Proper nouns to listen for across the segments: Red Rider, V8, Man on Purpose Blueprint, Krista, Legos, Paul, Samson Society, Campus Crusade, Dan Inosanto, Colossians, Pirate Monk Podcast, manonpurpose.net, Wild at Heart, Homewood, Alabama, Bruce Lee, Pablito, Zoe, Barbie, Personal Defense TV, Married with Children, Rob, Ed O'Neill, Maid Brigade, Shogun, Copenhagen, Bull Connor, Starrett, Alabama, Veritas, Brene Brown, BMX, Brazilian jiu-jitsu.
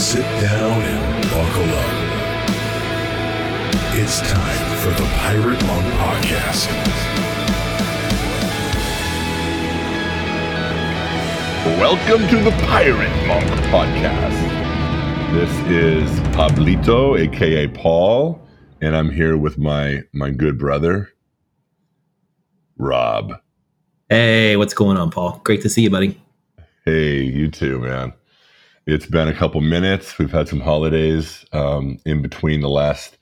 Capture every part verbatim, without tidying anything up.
Sit down and buckle up. It's time for the Pirate Monk Podcast. Welcome to the Pirate Monk Podcast. This is Pablito, aka Paul, and I'm here with my my good brother, Rob. Hey, what's going on, Paul? Great to see you, buddy. Hey, you too, man. It's been a couple minutes. We've had some holidays um, in between the last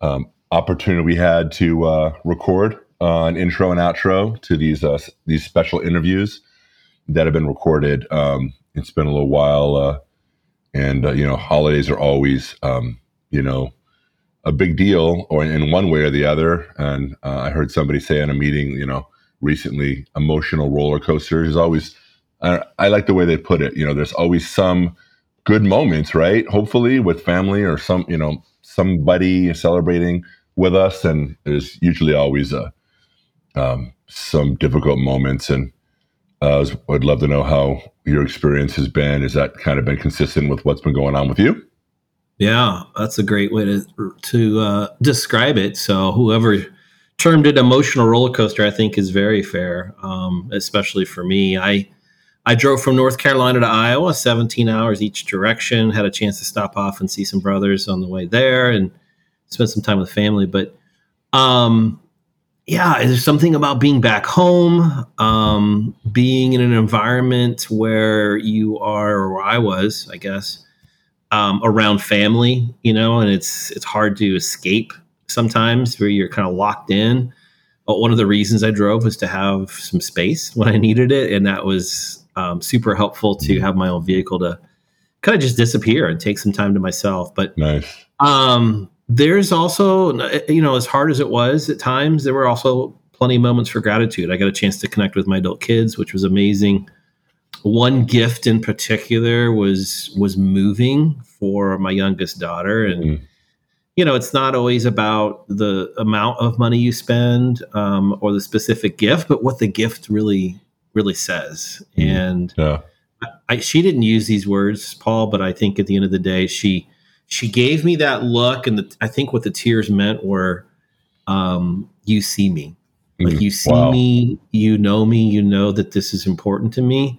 um, opportunity we had to uh, record uh, an intro and outro to these uh, these special interviews that have been recorded. Um, it's been a little while, uh, and uh, you know, holidays are always um, you know a big deal, or in one way or the other. And uh, I heard somebody say in a meeting, you know, recently, emotional roller coaster is always. I, I like the way they put it. You know, there's always some good moments, right? Hopefully with family or some, you know, somebody celebrating with us. And there's usually always a, um, some difficult moments. And uh, I'd love to know how your experience has been. Has that kind of been consistent with what's been going on with you? Yeah, that's a great way to, to uh, describe it. So whoever termed it emotional roller coaster, I think is very fair, um, especially for me. I, I drove from North Carolina to Iowa, seventeen hours each direction, had a chance to stop off and see some brothers on the way there and spend some time with family. But, um, yeah, there's something about being back home, um, being in an environment where you are, or where I was, I guess, um, around family, you know, and it's, it's hard to escape sometimes where you're kind of locked in. But one of the reasons I drove was to have some space when I needed it. And that was, Um, super helpful to have my own vehicle to kind of just disappear and take some time to myself. But nice. um, there's also, you know, as hard as it was at times, there were also plenty of moments for gratitude. I got a chance to connect with my adult kids, which was amazing. One gift in particular was was moving for my youngest daughter. And, mm-hmm. you know, it's not always about the amount of money you spend um, or the specific gift, but what the gift really really says. And yeah. I, she didn't use these words, Paul, but I think at the end of the day, she, she gave me that look. And the, I think what the tears meant were, um, you see me, like you see wow. me, you know me, you know that this is important to me.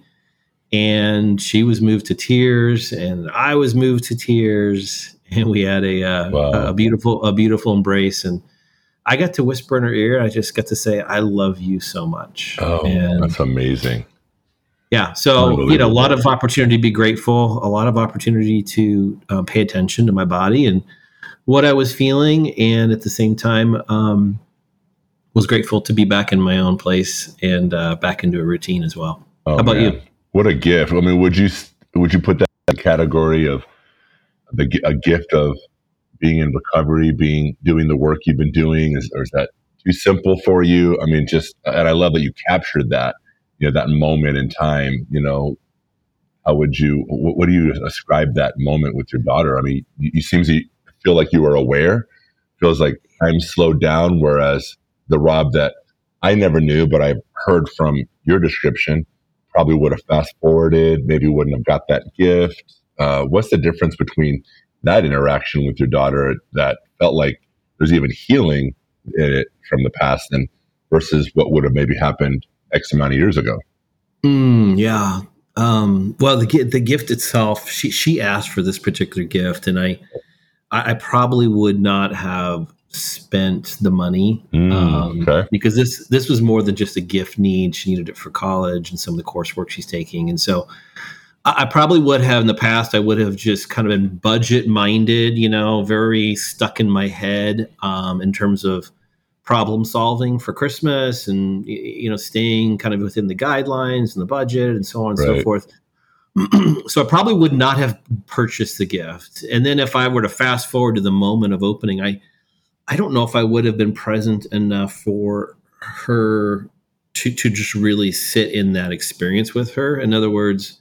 And she was moved to tears and I was moved to tears and we had a, uh, wow. a beautiful, a beautiful embrace. And I got to whisper in her ear. I just got to say, I love you so much. Oh, and that's amazing. Yeah. So, you know, a lot of opportunity to be grateful, a lot of opportunity to um, pay attention to my body and what I was feeling. And at the same time, um, was grateful to be back in my own place and uh, back into a routine as well. Oh, How about man. you? What a gift. I mean, would you, would you put that in the category of the a gift of being in recovery, being doing the work you've been doing, is, or is that too simple for you? I mean, just, and I love that you captured that, you know, that moment in time, you know, how would you, what, what do you ascribe that moment with your daughter? I mean, you, you seem to feel like you were aware, feels like time slowed down. Whereas the Rob that I never knew, but I heard from your description, probably would have fast forwarded, maybe wouldn't have got that gift. Uh, what's the difference between that interaction with your daughter that felt like there's even healing in it from the past and versus what would have maybe happened X amount of years ago? Mm, yeah. Um, well, the, the gift itself, she, she asked for this particular gift and I, I probably would not have spent the money mm, um, okay. because this, this was more than just a gift need. She needed it for college and some of the coursework she's taking. And so, I probably would have in the past, I would have just kind of been budget minded, you know, very stuck in my head um, in terms of problem solving for Christmas and, you know, staying kind of within the guidelines and the budget and so on and right. so forth. So I probably would not have purchased the gift. And then if I were to fast forward to the moment of opening, I, I don't know if I would have been present enough for her to, to just really sit in that experience with her. In other words,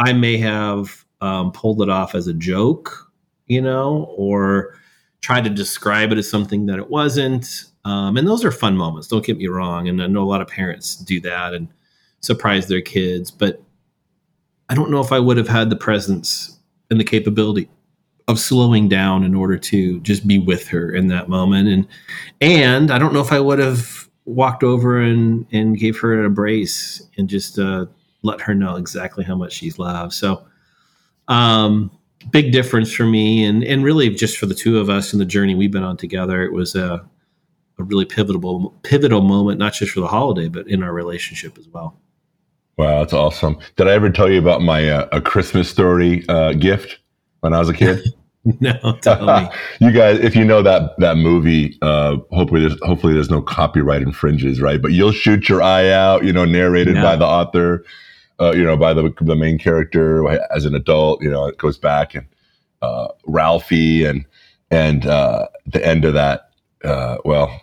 I may have um, pulled it off as a joke, you know, or tried to describe it as something that it wasn't. Um, and those are fun moments. Don't get me wrong. And I know a lot of parents do that and surprise their kids, but I don't know if I would have had the presence and the capability of slowing down in order to just be with her in that moment. And, and I don't know if I would have walked over and, and gave her an embrace and just, uh, let her know exactly how much she's loved. So, um, big difference for me and, and really just for the two of us and the journey we've been on together. It was a, a really pivotal, pivotal moment, not just for the holiday, but in our relationship as well. Wow. That's awesome. Did I ever tell you about my, uh, A Christmas Story, uh, gift when I was a kid? No, tell me. You guys, if you know that that movie, uh, hopefully there's hopefully there's no copyright infringes, right? But You'll Shoot Your Eye Out, you know, narrated no. by the author, uh, you know, by the the main character as an adult. You know, it goes back and uh, Ralphie and and uh, the end of that. Uh, well,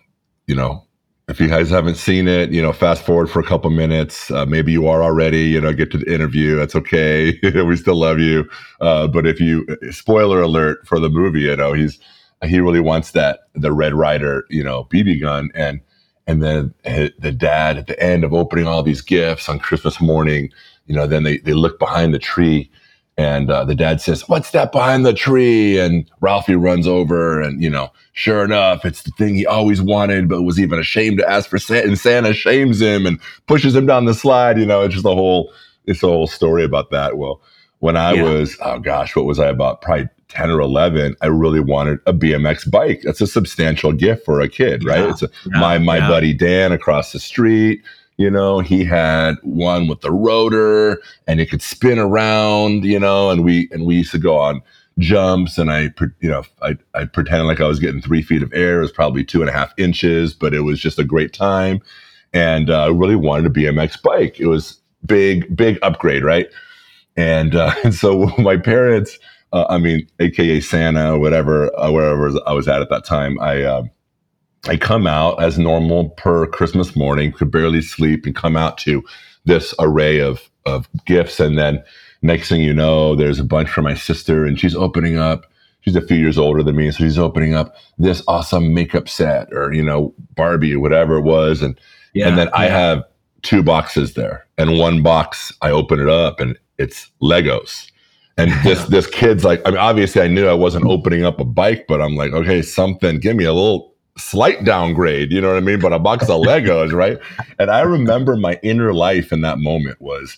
you know, if you guys haven't seen it, you know, fast forward for a couple minutes. Uh, maybe you are already, you know, get to the interview. That's okay. We still love you. Uh, but if you, spoiler alert for the movie, you know, he's, he really wants that, the Red Rider, you know, B B gun. And, and then the dad at the end of opening all these gifts on Christmas morning, you know, then they, they look behind the tree and uh, the dad says, "What's that behind the tree?" And Ralphie runs over and, you know, sure enough, it's the thing he always wanted, but was even ashamed to ask for Santa, and Santa shames him and pushes him down the slide. You know, it's just a whole, it's a whole story about that. Well, when I yeah. was, oh gosh, what was I about? Probably ten or eleven. I really wanted a B M X bike. That's a substantial gift for a kid, right? Yeah. It's a, yeah. my, my yeah. buddy Dan across the street. You know, he had one with the rotor and it could spin around, you know, and we, and we used to go on jumps and I, you know, I, I pretended like I was getting three feet of air. It was probably two and a half inches, but it was just a great time. And I uh, really wanted a B M X bike. It was big, big upgrade. Right. And, uh, and so my parents, uh, I mean, A K A Santa, whatever, uh, wherever I was at at that time, I, um, uh, I come out as normal per Christmas morning, could barely sleep and come out to this array of, of gifts. And then next thing you know, there's a bunch for my sister and she's opening up. She's a few years older than me. So she's opening up this awesome makeup set or, you know, Barbie or whatever it was. And, yeah, and then yeah. I have two boxes there and one box, I open it up and it's Legos. And this, this kid's like, I mean, obviously I knew I wasn't opening up a bike, but I'm like, okay, something, give me a little slight downgrade, you know what I mean? But a box of Legos, right? And I remember my inner life in that moment was,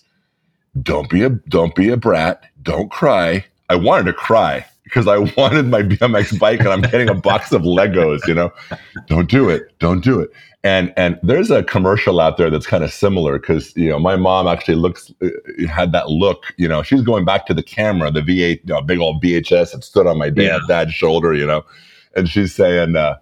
don't be a don't be a brat, don't cry. I wanted to cry because I wanted my B M X bike and I'm getting a box of Legos, you know? Don't do it, don't do it. And and there's a commercial out there that's kind of similar because, you know, my mom actually looks had that look, you know, she's going back to the camera, the V eight, you know, big old V H S that stood on my dad, yeah. dad's shoulder, you know? And she's saying, uh,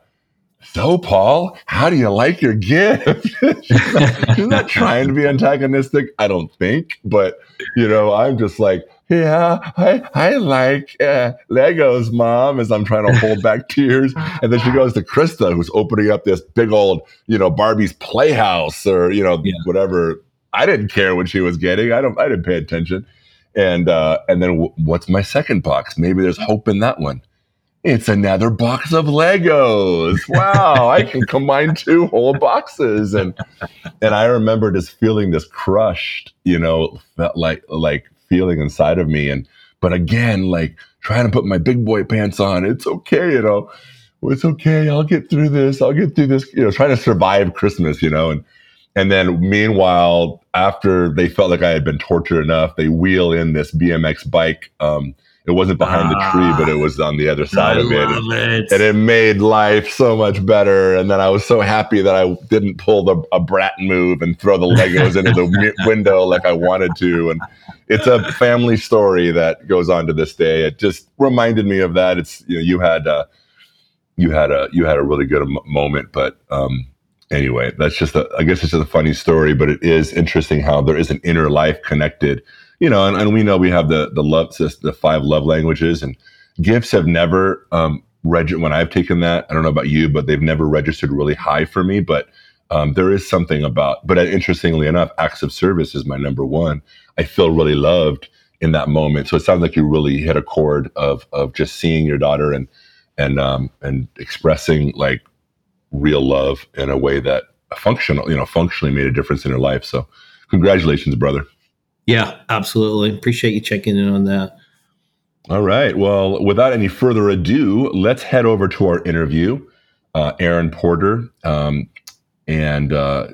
"So, Paul, how do you like your gift?" she's, not, she's not trying to be antagonistic, I don't think. But, you know, I'm just like, yeah, I, I like uh, Legos, Mom, as I'm trying to hold back tears. And then she goes to Krista, who's opening up this big old, you know, Barbie's Playhouse or, you know, yeah. whatever. I didn't care what she was getting. I don't. I didn't pay attention. And, uh, and then w- what's my second box? Maybe there's hope in that one. It's another box of Legos. Wow, I can combine two whole boxes. And and I remember just feeling this crushed, you know, felt like like feeling inside of me. And but again, like trying to put my big boy pants on. It's okay, you know. It's okay. I'll get through this. I'll get through this. You know, trying to survive Christmas, you know. And and then meanwhile, after they felt like I had been tortured enough, they wheel in this B M X bike. Um It wasn't behind ah, the tree, but it was on the other side I of it. Love and, it. And it made life so much better. And then I was so happy that I didn't pull the a brat move and throw the Legos into the window like I wanted to. And it's a family story that goes on to this day. It just reminded me of that. It's, you know, you had a, you had a, you had a really good m- moment, but, um, anyway, that's just a, I guess it's just a funny story, but it is interesting how there is an inner life connected, you know, and, and we know we have the, the love, the five love languages and gifts have never, um, registered when I've taken that, I don't know about you, but they've never registered really high for me, but, um, there is something about, but interestingly enough, acts of service is my number one. I feel really loved in that moment. So it sounds like you really hit a chord of, of just seeing your daughter and, and, um, and expressing like, real love in a way that functional, you know, functionally made a difference in her life. So congratulations, brother. Yeah, absolutely. Appreciate you checking in on that. All right. Well, without any further ado, let's head over to our interview. Uh, Aaron Porter um, and uh,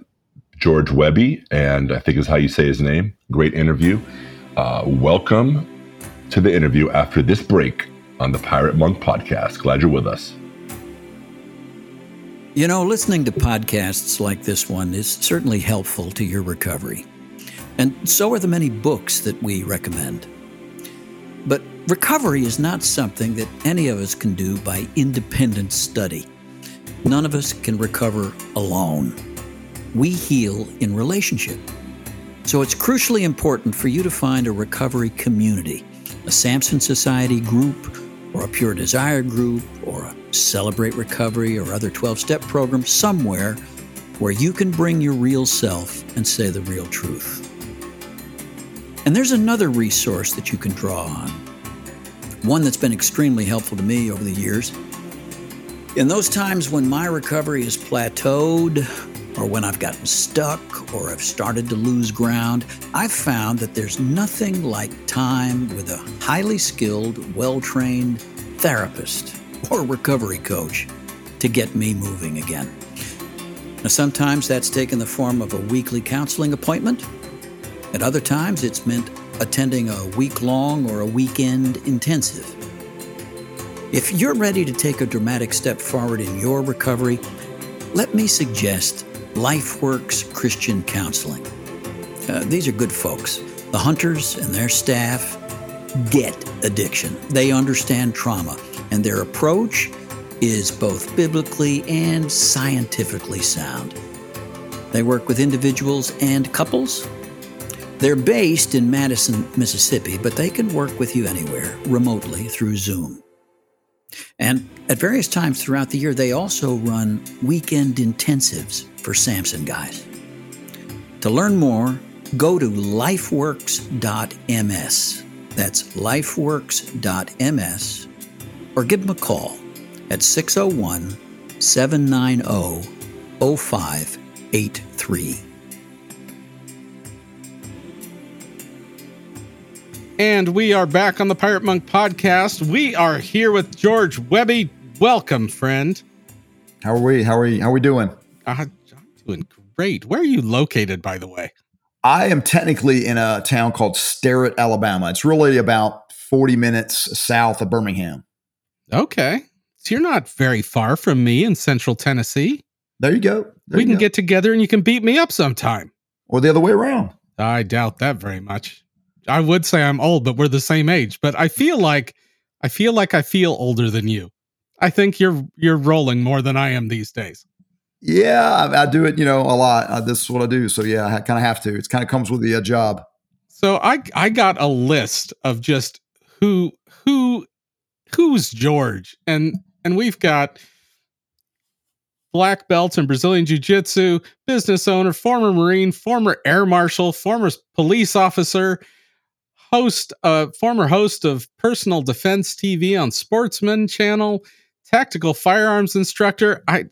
George Wehby, and I think is how you say his name. Great interview. Uh, welcome to the interview after this break on the Pirate Monk Podcast. Glad you're with us. You know, listening to podcasts like this one is certainly helpful to your recovery. And so are the many books that we recommend. But recovery is not something that any of us can do by independent study. None of us can recover alone. We heal in relationship. So it's crucially important for you to find a recovery community, a Samson Society group, or a Pure Desire group, or a Celebrate Recovery, or other twelve-step program somewhere where you can bring your real self and say the real truth. And there's another resource that you can draw on, one that's been extremely helpful to me over the years. In those times when my recovery is plateaued, or when I've gotten stuck, or I've started to lose ground, I've found that there's nothing like time with a highly skilled, well-trained therapist or recovery coach to get me moving again. Now, sometimes that's taken the form of a weekly counseling appointment. At other times, it's meant attending a week-long or a weekend intensive. If you're ready to take a dramatic step forward in your recovery, let me suggest LifeWorks Christian Counseling. Uh, these are good folks. The Hunters and their staff get addiction. They understand trauma, and their approach is both biblically and scientifically sound. They work with individuals and couples. They're based in Madison, Mississippi, but they can work with you anywhere, remotely through Zoom. And at various times throughout the year, they also run weekend intensives for Samson guys. To learn more, go to lifeworks dot m s. That's lifeworks dot m s. Or give them a call at six oh one, seven nine zero, zero five eight three. And we are back on the Pirate Monk Podcast. We are here with George Wehby. Welcome, friend. How are we? How are you? How are we doing? Uh, I'm doing great. Where are you located, by the way? I am technically in a town called Starrett, Alabama. It's really about forty minutes south of Birmingham. Okay. So you're not very far from me in Central Tennessee. There you go. There we you can go. Get together and you can beat me up sometime. Or the other way around. I doubt that very much. I would say I'm old, but we're the same age. But I feel like I feel like I feel older than you. I think you're you're rolling more than I am these days. Yeah, I, I do it, you know, a lot. Uh, this is what I do. So yeah, I kind of have to. It kind of comes with the uh, job. So I I got a list of just who who who's George, and and we've got black belt in Brazilian jiu-jitsu, business owner, former Marine, former air marshal, former police officer. Host, uh, former host of Personal Defense T V on Sportsman Channel, tactical firearms instructor. I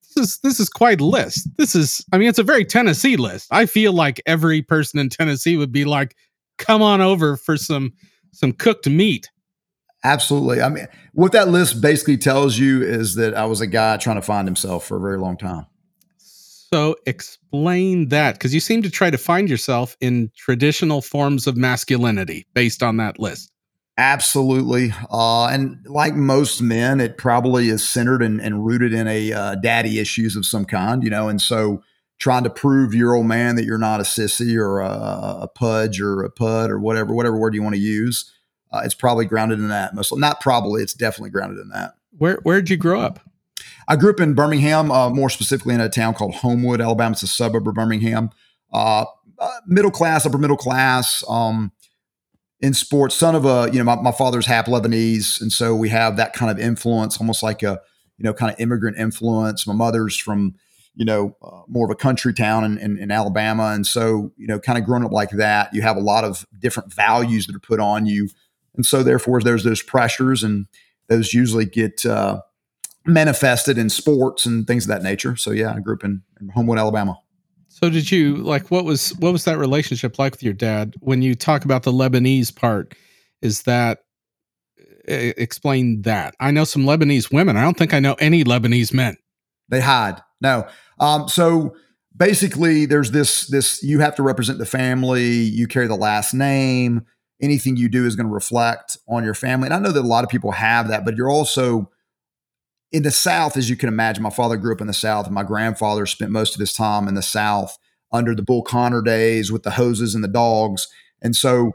this is this is quite a list. This is, I mean, it's a very Tennessee list. I feel like every person in Tennessee would be like, "Come on over for some some cooked meat." Absolutely. I mean, what that list basically tells you is that I was a guy trying to find himself for a very long time. So explain that, because you seem to try to find yourself in traditional forms of masculinity based on that list. Absolutely. Uh, and like most men, it probably is centered and, and rooted in a uh, daddy issues of some kind, you know, and so trying to prove your old man that you're not a sissy or a, a pudge or a pud or whatever, whatever word you want to use. Uh, it's probably grounded in that. Most, not probably, it's definitely grounded in that. Where, where'd you grow up? I grew up in Birmingham, uh, more specifically in a town called Homewood, Alabama. It's a suburb of Birmingham. Uh, middle class, upper middle class, um, in sports. Son of a, you know, my, my father's half Lebanese, and so we have that kind of influence, almost like a, you know, kind of immigrant influence. My mother's from, you know, uh, more of a country town in, in, in Alabama, and so, you know, kind of growing up like that, you have a lot of different values that are put on you, and so therefore there's those pressures, and those usually get Uh, manifested in sports and things of that nature. So yeah, I grew up in, in Homewood, Alabama. So did you, like, what was, what was that relationship like with your dad? When you talk about the Lebanese part, is that, explain that. I know some Lebanese women. I don't think I know any Lebanese men. They hide. No. Um, so basically there's this, this, you have to represent the family. You carry the last name. Anything you do is going to reflect on your family. And I know that a lot of people have that, but you're also in the South, as you can imagine. My father grew up in the South, and my grandfather spent most of his time in the South under the Bull Connor days with the hoses and the dogs. And so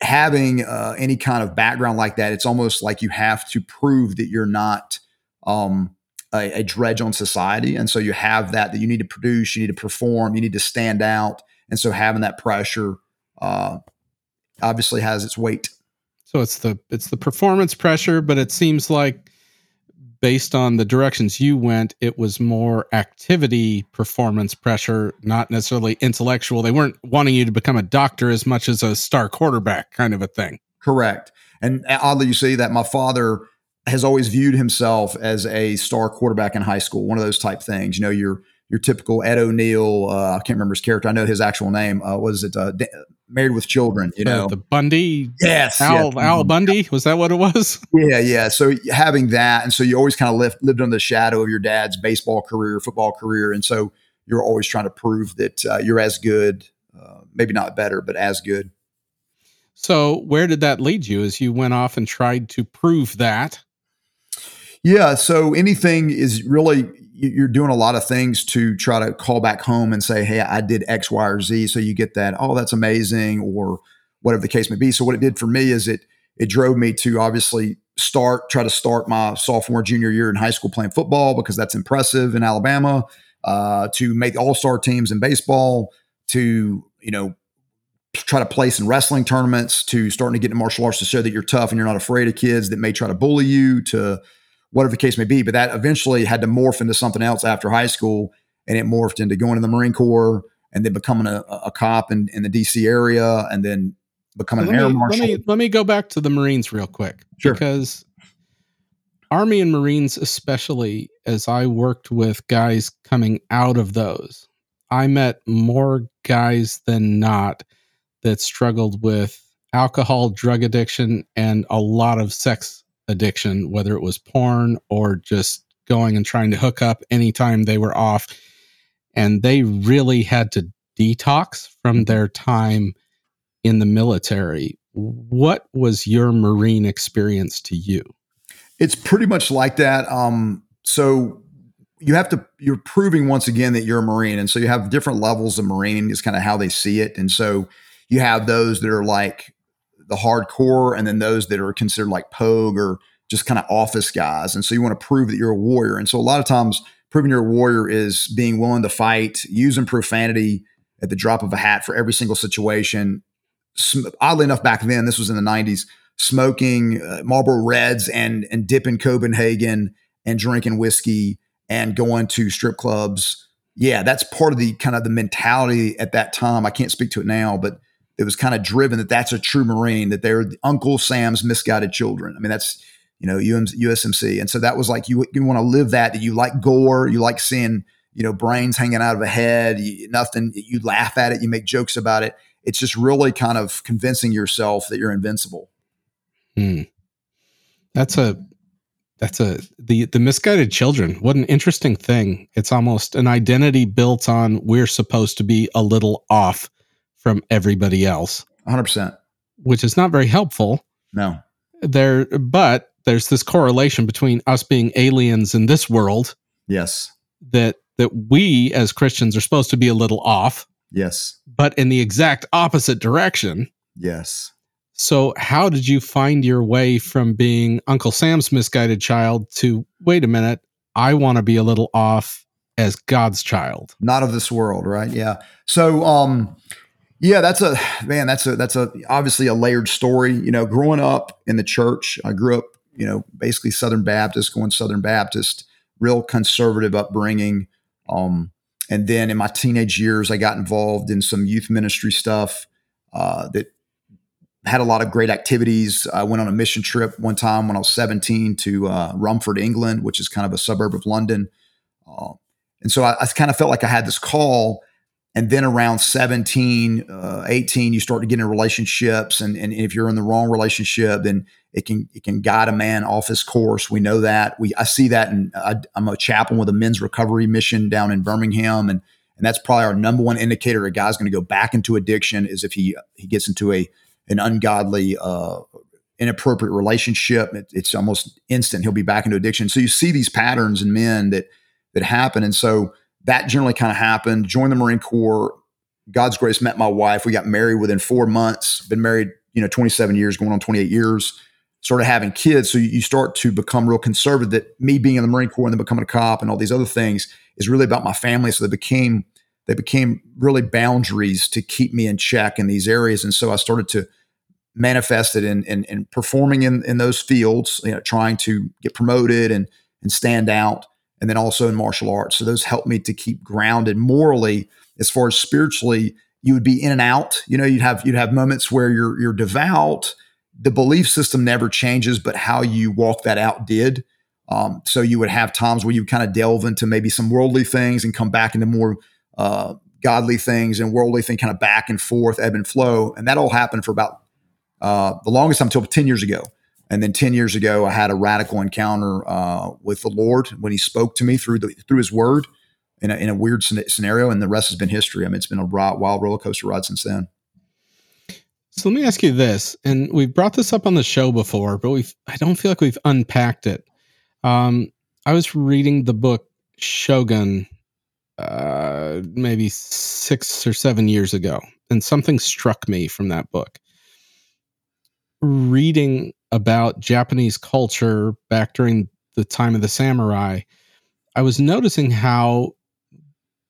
having uh, any kind of background like that, it's almost like you have to prove that you're not um, a, a dredge on society. And so you have that, that you need to produce, you need to perform, you need to stand out. And so having that pressure uh, obviously has its weight. So it's the, it's the performance pressure, but it seems like based on the directions you went, it was more activity performance pressure, not necessarily intellectual. They weren't wanting you to become a doctor as much as a star quarterback kind of a thing. Correct. And oddly, you see that my father has always viewed himself as a star quarterback in high school, one of those type things. You know, your your typical Ed O'Neill, uh, I can't remember his character. I know his actual name. Uh, was it uh, D- Married with Children? You know, uh, the Bundy. Yes, Al, yeah. Al Bundy. Was that what it was? Yeah, yeah. So having that, and so you always kind of lived, lived under the shadow of your dad's baseball career, football career, and so you're always trying to prove that uh, you're as good, uh, maybe not better, but as good. So where did that lead you as you went off and tried to prove that? Yeah. So anything is really, you're doing a lot of things to try to call back home and say, hey, I did X, Y, or Z. So you get that, oh, that's amazing, or whatever the case may be. So what it did for me is it, it drove me to obviously start, try to start my sophomore, junior year in high school playing football, because that's impressive in Alabama, uh, to make all-star teams in baseball, to, you know, try to place in wrestling tournaments, to starting to get into martial arts to show that you're tough and you're not afraid of kids that may try to bully you, to whatever the case may be. But that eventually had to morph into something else after high school, and it morphed into going to the Marine Corps and then becoming a, a cop in, in the D C area, and then becoming let an air me, marshal. Let me, let me go back to the Marines real quick. Sure. Because Army and Marines, especially as I worked with guys coming out of those, I met more guys than not that struggled with alcohol, drug addiction, and a lot of sex addiction, whether it was porn or just going and trying to hook up anytime they were off. And they really had to detox from their time in the military. What was your Marine experience to you? It's pretty much like that. Um, so you have to, you're proving once again that you're a Marine. And so you have different levels of Marine is kind of how they see it. And so you have those that are like the hardcore, and then those that are considered like pogue or just kind of office guys. And so you want to prove that you're a warrior. And so a lot of times proving you're a warrior is being willing to fight, using profanity at the drop of a hat for every single situation. Sm- Oddly enough, back then, this was in the nineties, smoking uh, Marlboro Reds and, and dipping Copenhagen and drinking whiskey and going to strip clubs. Yeah, that's part of the kind of the mentality at that time. I can't speak to it now, but it was kind of driven that that's a true Marine, that they're Uncle Sam's misguided children. I mean, that's, you know, U S M C. And so that was like, you you want to live that, that you like gore, you like seeing, you know, brains hanging out of a head, you, nothing, you laugh at it, you make jokes about it. It's just really kind of convincing yourself that you're invincible. Hmm. That's a, that's a, the, the misguided children. What an interesting thing. It's almost an identity built on we're supposed to be a little off from everybody else. one hundred percent. Which is not very helpful. No. There, but there's this correlation between us being aliens in this world. Yes. That that we as Christians are supposed to be a little off. Yes. But in the exact opposite direction. Yes. So how did you find your way from being Uncle Sam's misguided child to, wait a minute, I want to be a little off as God's child? Not of this world, right? Yeah. So, um, Yeah, that's a, man, that's a, that's a, obviously a layered story. You know, growing up in the church, I grew up, you know, basically Southern Baptist, going Southern Baptist, real conservative upbringing. Um, and then in my teenage years, I got involved in some youth ministry stuff uh, that had a lot of great activities. I went on a mission trip one time when I was seventeen to uh, Rumford, England, which is kind of a suburb of London. Uh, and so I, I kind of felt like I had this call. And then around seventeen, uh, eighteen, you start to get into relationships. And, and if you're in the wrong relationship, then it can it can guide a man off his course. We know that. We I see that. And I'm a chaplain with a men's recovery mission down in Birmingham. And and that's probably our number one indicator a guy's going to go back into addiction is if he he gets into a an ungodly, uh, inappropriate relationship. It, it's almost instant. He'll be back into addiction. So you see these patterns in men that that happen. And so that generally kind of happened. Joined the Marine Corps. God's grace, met my wife. We got married within four months. Been married, you know, twenty-seven years, going on twenty-eight years. Started having kids. So you start to become real conservative. That me being in the Marine Corps and then becoming a cop and all these other things is really about my family. So they became they became really boundaries to keep me in check in these areas. And so I started to manifest it in in, in performing in in those fields. You know, trying to get promoted and and stand out. And then also in martial arts. So those helped me to keep grounded morally. As far as spiritually, you would be in and out. You know, you'd have you'd have moments where you're you're devout. The belief system never changes, but how you walk that out did. Um, so you would have times where you kind of delve into maybe some worldly things and come back into more uh, godly things and worldly thing, kind of back and forth, ebb and flow. And that all happened for about uh, the longest time until ten years ago. And then ten years ago, I had a radical encounter uh, with the Lord when he spoke to me through the, through his word in a, in a weird scenario. And the rest has been history. I mean, it's been a wild, wild roller coaster ride since then. So let me ask you this, and we've brought this up on the show before, but we've I don't feel like we've unpacked it. Um, I was reading the book Shogun uh, maybe six or seven years ago, and something struck me from that book. Reading about Japanese culture back during the time of the samurai, I was noticing how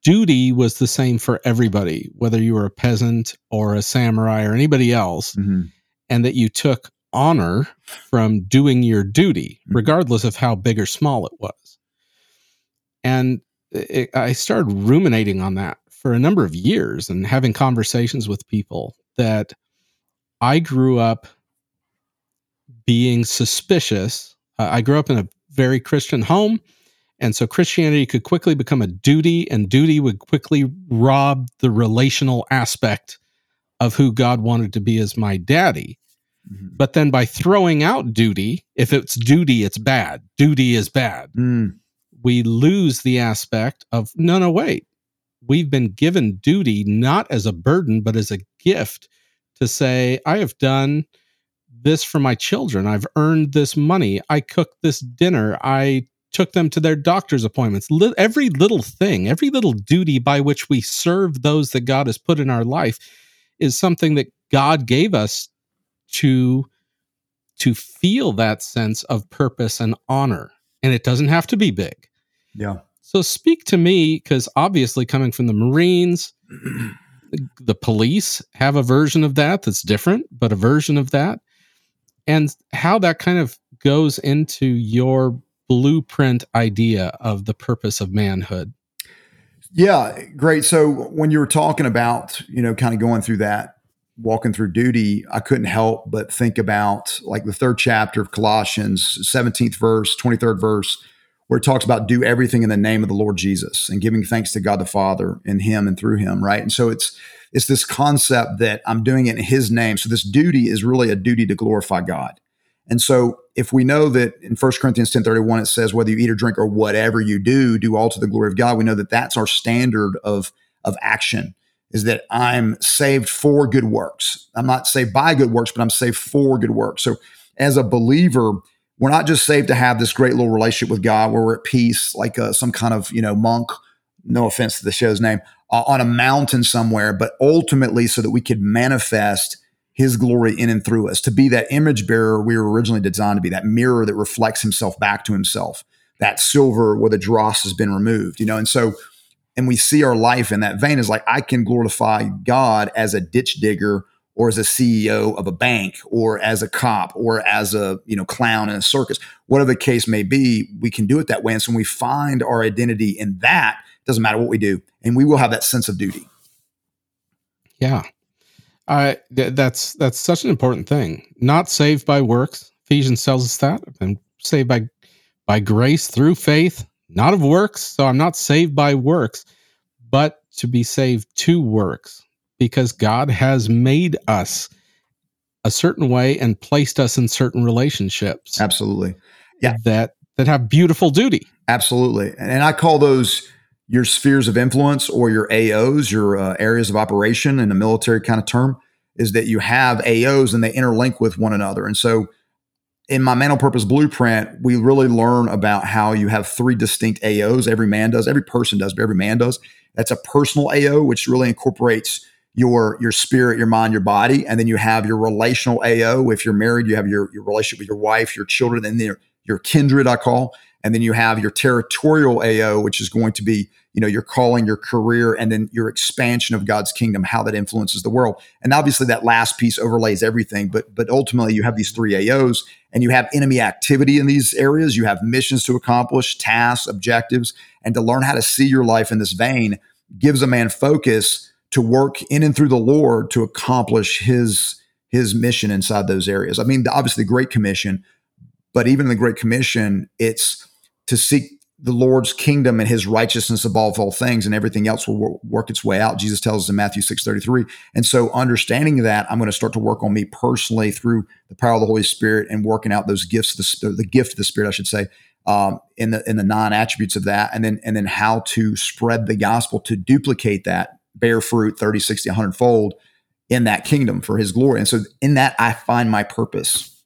duty was the same for everybody, whether you were a peasant or a samurai or anybody else, mm-hmm. and that you took honor from doing your duty, regardless of how big or small it was. And it, I started ruminating on that for a number of years and having conversations with people that I grew up being suspicious. Uh, I grew up in a very Christian home, and so Christianity could quickly become a duty, and duty would quickly rob the relational aspect of who God wanted to be as my daddy. Mm-hmm. But then by throwing out duty, if it's duty, it's bad. Duty is bad. Mm. We lose the aspect of, no, no, wait. We've been given duty not as a burden, but as a gift to say, I have done this for my children. I've earned this money. I cooked this dinner. I took them to their doctor's appointments. Li- every little thing, every little duty by which we serve those that God has put in our life is something that God gave us to, to feel that sense of purpose and honor. And it doesn't have to be big. Yeah. So speak to me, because obviously coming from the Marines, the police have a version of that that's different, but a version of that. And how that kind of goes into your blueprint idea of the purpose of manhood. Yeah, great. So when you were talking about, you know, kind of going through that, walking through duty, I couldn't help but think about like the third chapter of Colossians, seventeenth verse, twenty-third verse, where it talks about do everything in the name of the Lord Jesus and giving thanks to God the Father in him and through him, right? And so it's it's this concept that I'm doing it in his name. So this duty is really a duty to glorify God. And so if we know that in First Corinthians ten thirty-one, it says, whether you eat or drink or whatever you do, do all to the glory of God. We know that that's our standard of, of action, is that I'm saved for good works. I'm not saved by good works, but I'm saved for good works. So as a believer, we're not just saved to have this great little relationship with God where we're at peace, like uh, some kind of, you know, monk, no offense to the show's name, uh, on a mountain somewhere, but ultimately so that we could manifest his glory in and through us, to be that image bearer we were originally designed to be, that mirror that reflects himself back to himself, that silver where the dross has been removed, you know? And so, and we see our life in that vein is like, I can glorify God as a ditch digger, or as a C E O of a bank, or as a cop, or as a, you know, clown in a circus, whatever the case may be, we can do it that way. And so when we find our identity in that, it doesn't matter what we do, and we will have that sense of duty. Yeah, uh, th- that's that's such an important thing. Not saved by works. Ephesians tells us that. I've been saved by by grace through faith, not of works. So I'm not saved by works, but to be saved to works, because God has made us a certain way and placed us in certain relationships. Absolutely. Yeah. That that have beautiful duty. Absolutely. And I call those your spheres of influence, or your A Os, your uh, areas of operation in a military kind of term, is that you have A Os and they interlink with one another. And so in my Man on Purpose Blueprint, we really learn about how you have three distinct A Os. Every man does, every person does, but every man does. That's a personal A O, which really incorporates your your spirit, your mind, your body. And then you have your relational A O. If you're married, you have your, your relationship with your wife, your children, and then your, your kindred, I call. And then you have your territorial A O, which is going to be, you know, your calling, your career, and then your expansion of God's kingdom, how that influences the world. And obviously that last piece overlays everything, but but ultimately you have these three A Os, and you have enemy activity in these areas. You have missions to accomplish, tasks, objectives, and to learn how to see your life in this vein gives a man focus to work in and through the Lord to accomplish his, his mission inside those areas. I mean, obviously the Great Commission, but even in the Great Commission, it's to seek the Lord's kingdom and his righteousness above all things, and everything else will w- work its way out. Jesus tells us in Matthew six thirty-three. And so understanding that, I'm going to start to work on me personally through the power of the Holy Spirit and working out those gifts, the, the gift of the Spirit, I should say, um, in the in the nine attributes of that, and then and then how to spread the gospel, to duplicate that, bear fruit thirty, sixty, one hundred fold in that kingdom for his glory. And so in that, I find my purpose.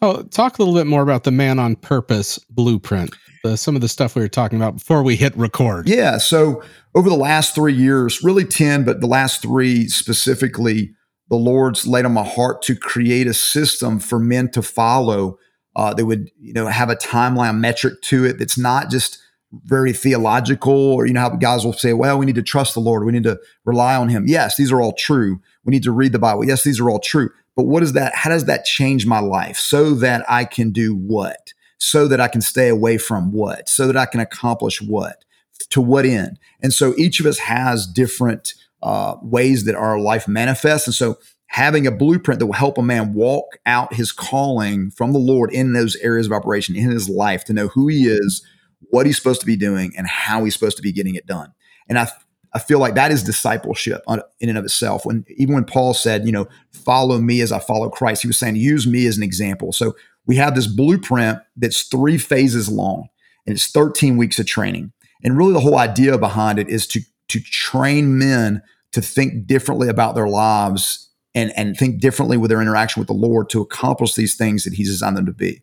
Oh, talk a little bit more about the Man on Purpose Blueprint, the, some of the stuff we were talking about before we hit record. Yeah. So over the last three years, really ten, but the last three specifically, the Lord's laid on my heart to create a system for men to follow uh, that would, you know, have a timeline metric to it that's not just very theological, or, you know, how guys will say, well, we need to trust the Lord. We need to rely on him. Yes, these are all true. We need to read the Bible. Yes, these are all true. But what is that? How does that change my life so that I can do what? So that I can stay away from what? So that I can accomplish what? To what end? And so each of us has different uh, ways that our life manifests. And so having a blueprint that will help a man walk out his calling from the Lord in those areas of operation, in his life, to know who he is, what he's supposed to be doing, and how he's supposed to be getting it done. And I I feel like that is discipleship in and of itself. When even when Paul said, you know, follow me as I follow Christ, he was saying, use me as an example. So we have this blueprint that's three phases long, and it's thirteen weeks of training. And really the whole idea behind it is to, to train men to think differently about their lives and, and think differently with their interaction with the Lord to accomplish these things that he's designed them to be.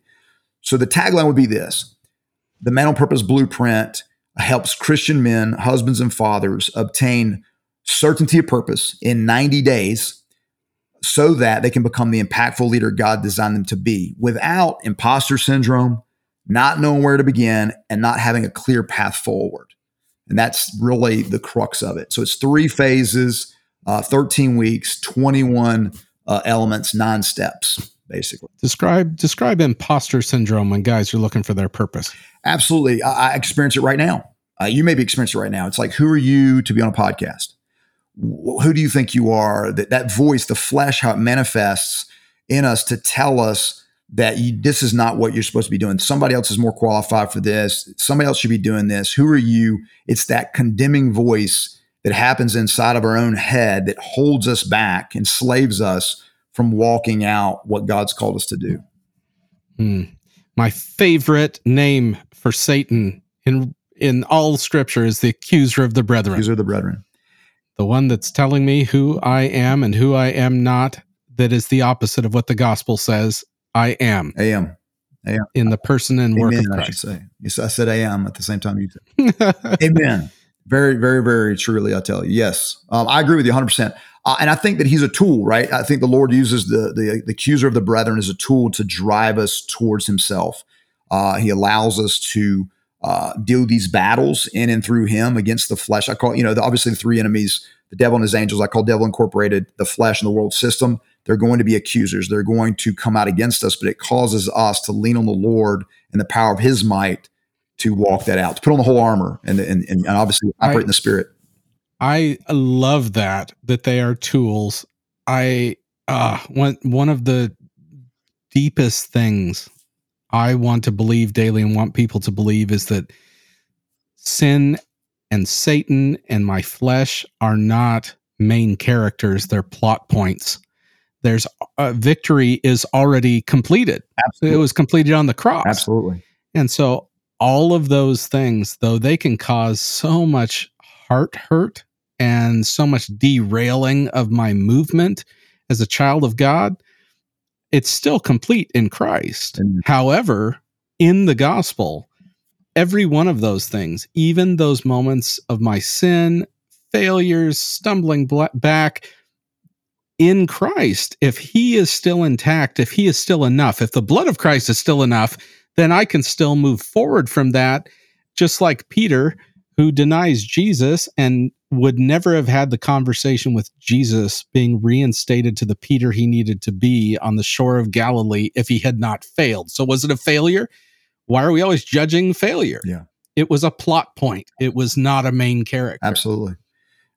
So the tagline would be this: the Man on Purpose Blueprint helps Christian men, husbands and fathers, obtain certainty of purpose in ninety days so that they can become the impactful leader God designed them to be without imposter syndrome, not knowing where to begin, and not having a clear path forward. And that's really the crux of it. So it's three phases, uh, thirteen weeks, twenty-one uh, elements, nine steps. Basically, describe describe imposter syndrome when guys are looking for their purpose. Absolutely, I, I experience it right now. Uh, you may be experiencing it right now. It's like, who are you to be on a podcast? Wh- who do you think you are? That that voice, the flesh, how it manifests in us to tell us that you, this is not what you're supposed to be doing. Somebody else is more qualified for this. Somebody else should be doing this. Who are you? It's that condemning voice that happens inside of our own head that holds us back, enslaves us from walking out what God's called us to do. Mm. My favorite name for Satan in in all Scripture is the accuser of the brethren. Accuser of the brethren. The one that's telling me who I am and who I am not, that is the opposite of what the gospel says I am. I am. I am. In the person and Amen, work of Christ. I should say. Yes, I said I am at the same time you said. Amen. Very, very, very truly, I tell you. Yes. Um, I agree with you one hundred percent. Uh, and I think that he's a tool, right? I think the Lord uses the, the the accuser of the brethren as a tool to drive us towards himself. Uh, he allows us to uh, do these battles in and through him against the flesh. I call, you know, the, obviously the three enemies, the devil and his angels. I call devil incorporated, the flesh, and the world system. They're going to be accusers. They're going to come out against us, but it causes us to lean on the Lord and the power of his might to walk that out, to put on the whole armor and, and, and obviously operate I, in the spirit. I love that, that they are tools. I, uh, one, one of the deepest things I want to believe daily and want people to believe is that sin and Satan and my flesh are not main characters. They're plot points. There's uh, victory is already completed. Absolutely. It was completed on the cross. Absolutely. And so all of those things, though, they can cause so much heart hurt and so much derailing of my movement as a child of God, it's still complete in Christ. Mm-hmm. However, in the gospel, every one of those things, even those moments of my sin, failures, stumbling bl- back, in Christ, if he is still intact, if he is still enough, if the blood of Christ is still enough, then I can still move forward from that, just like Peter, who denies Jesus and would never have had the conversation with Jesus being reinstated to the Peter he needed to be on the shore of Galilee if he had not failed. So was it a failure? Why are we always judging failure? Yeah. It was a plot point. It was not a main character. Absolutely.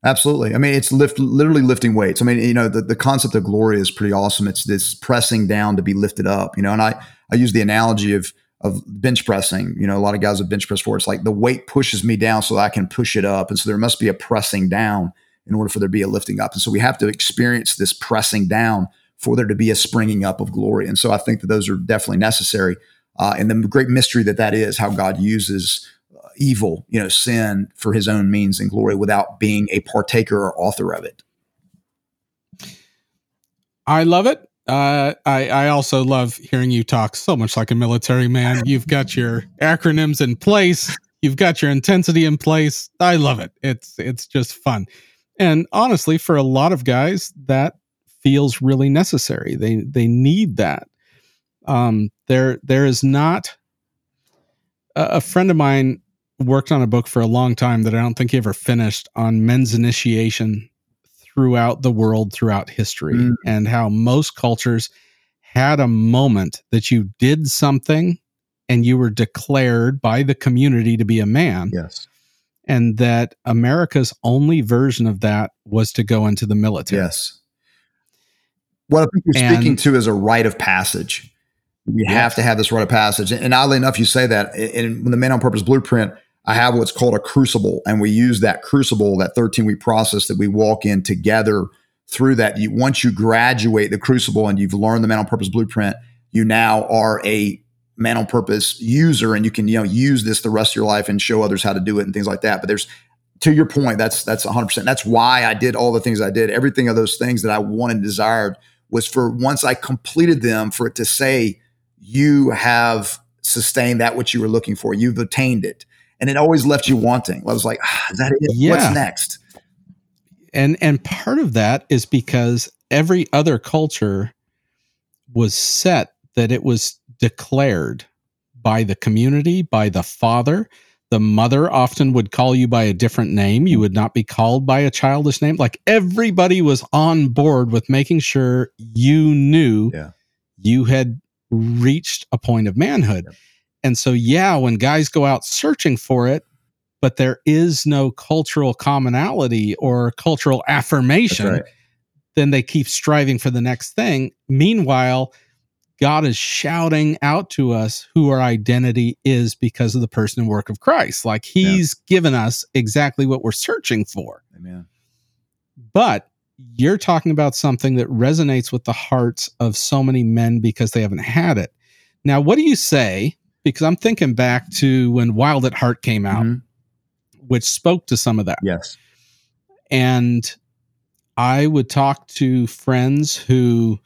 Absolutely. I mean, it's lift, literally lifting weights. I mean, you know, the, the concept of glory is pretty awesome. It's this pressing down to be lifted up, you know, and I, I use the analogy of, of bench pressing. You know, a lot of guys have bench press for it. It's like the weight pushes me down so that I can push it up. And so there must be a pressing down in order for there to be a lifting up. And so we have to experience this pressing down for there to be a springing up of glory. And so I think that those are definitely necessary. Uh, and the great mystery that that is, how God uses evil, you know, sin for his own means and glory without being a partaker or author of it. I love it. Uh, I, I also love hearing you talk so much like a military man. You've got your acronyms in place. You've got your intensity in place. I love it. It's, it's just fun. And honestly, for a lot of guys, that feels really necessary. They, they need that. Um, there, there is not a, a friend of mine worked on a book for a long time that I don't think he ever finished on men's initiation throughout the world, throughout history, mm. and how most cultures had a moment that you did something and you were declared by the community to be a man. Yes. And that America's only version of that was to go into the military. Yes. What I think you're and, speaking to is a rite of passage. You yes. have to have this rite of passage. And, and oddly enough, you say that in, in the Man on Purpose Blueprint, I have what's called a crucible, and we use that crucible, that thirteen-week process that we walk in together through that. You, once you graduate the crucible and you've learned the Man on Purpose Blueprint, you now are a Man on Purpose user, and you can, you know, use this the rest of your life and show others how to do it and things like that. But there's, to your point, that's that's one hundred percent. That's why I did all the things I did. Everything of those things that I wanted and desired was for once I completed them, for it to say, you have sustained that which you were looking for. You've attained it. And it always left you wanting. I was like, ah, is that it? Yeah. What's next? And and part of that is because every other culture was set that it was declared by the community, by the father. The mother often would call you by a different name. You would not be called by a childish name. Like everybody was on board with making sure you knew yeah. you had reached a point of manhood. Yeah. And so, yeah, when guys go out searching for it, but there is no cultural commonality or cultural affirmation, right. then they keep striving for the next thing. Meanwhile, God is shouting out to us who our identity is because of the person and work of Christ. Like he's yeah. given us exactly what we're searching for. Amen. But you're talking about something that resonates with the hearts of so many men because they haven't had it. Now, what do you say? Because I'm thinking back to when Wild at Heart came out, mm-hmm. which spoke to some of that. Yes. And I would talk to friends who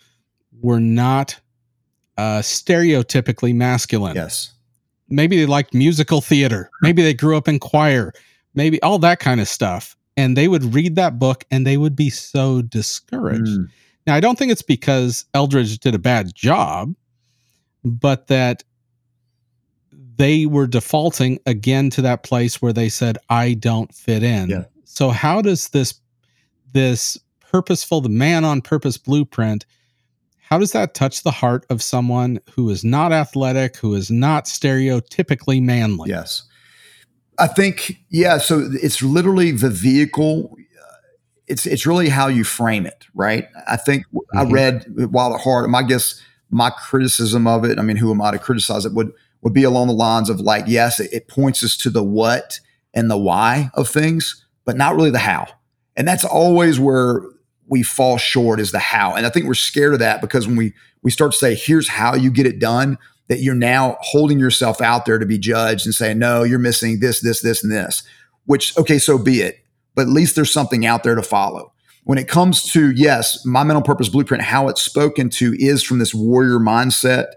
were not uh, stereotypically masculine. Yes. Maybe they liked musical theater. Maybe they grew up in choir. Maybe all that kind of stuff. And they would read that book and they would be so discouraged. Mm. Now, I don't think it's because Eldridge did a bad job, but that they were defaulting again to that place where they said, I don't fit in. Yeah. So how does this, this purposeful, the Man on Purpose Blueprint, how does that touch the heart of someone who is not athletic, who is not stereotypically manly? Yes. I think, yeah. So it's literally the vehicle. It's, it's really how you frame it. Right. I think mm-hmm. I read Wild at Heart, and I guess my criticism of it, I mean, who am I to criticize it, would, would be along the lines of like, yes, it, it points us to the what, and the why of things, but not really the how. And that's always where we fall short, is the how. And I think we're scared of that because when we, we start to say, here's how you get it done, that you're now holding yourself out there to be judged and saying, no, you're missing this, this, this, and this, which, okay, so be it. But at least there's something out there to follow. When it comes to, yes, my mental purpose blueprint, how it's spoken to is from this warrior mindset,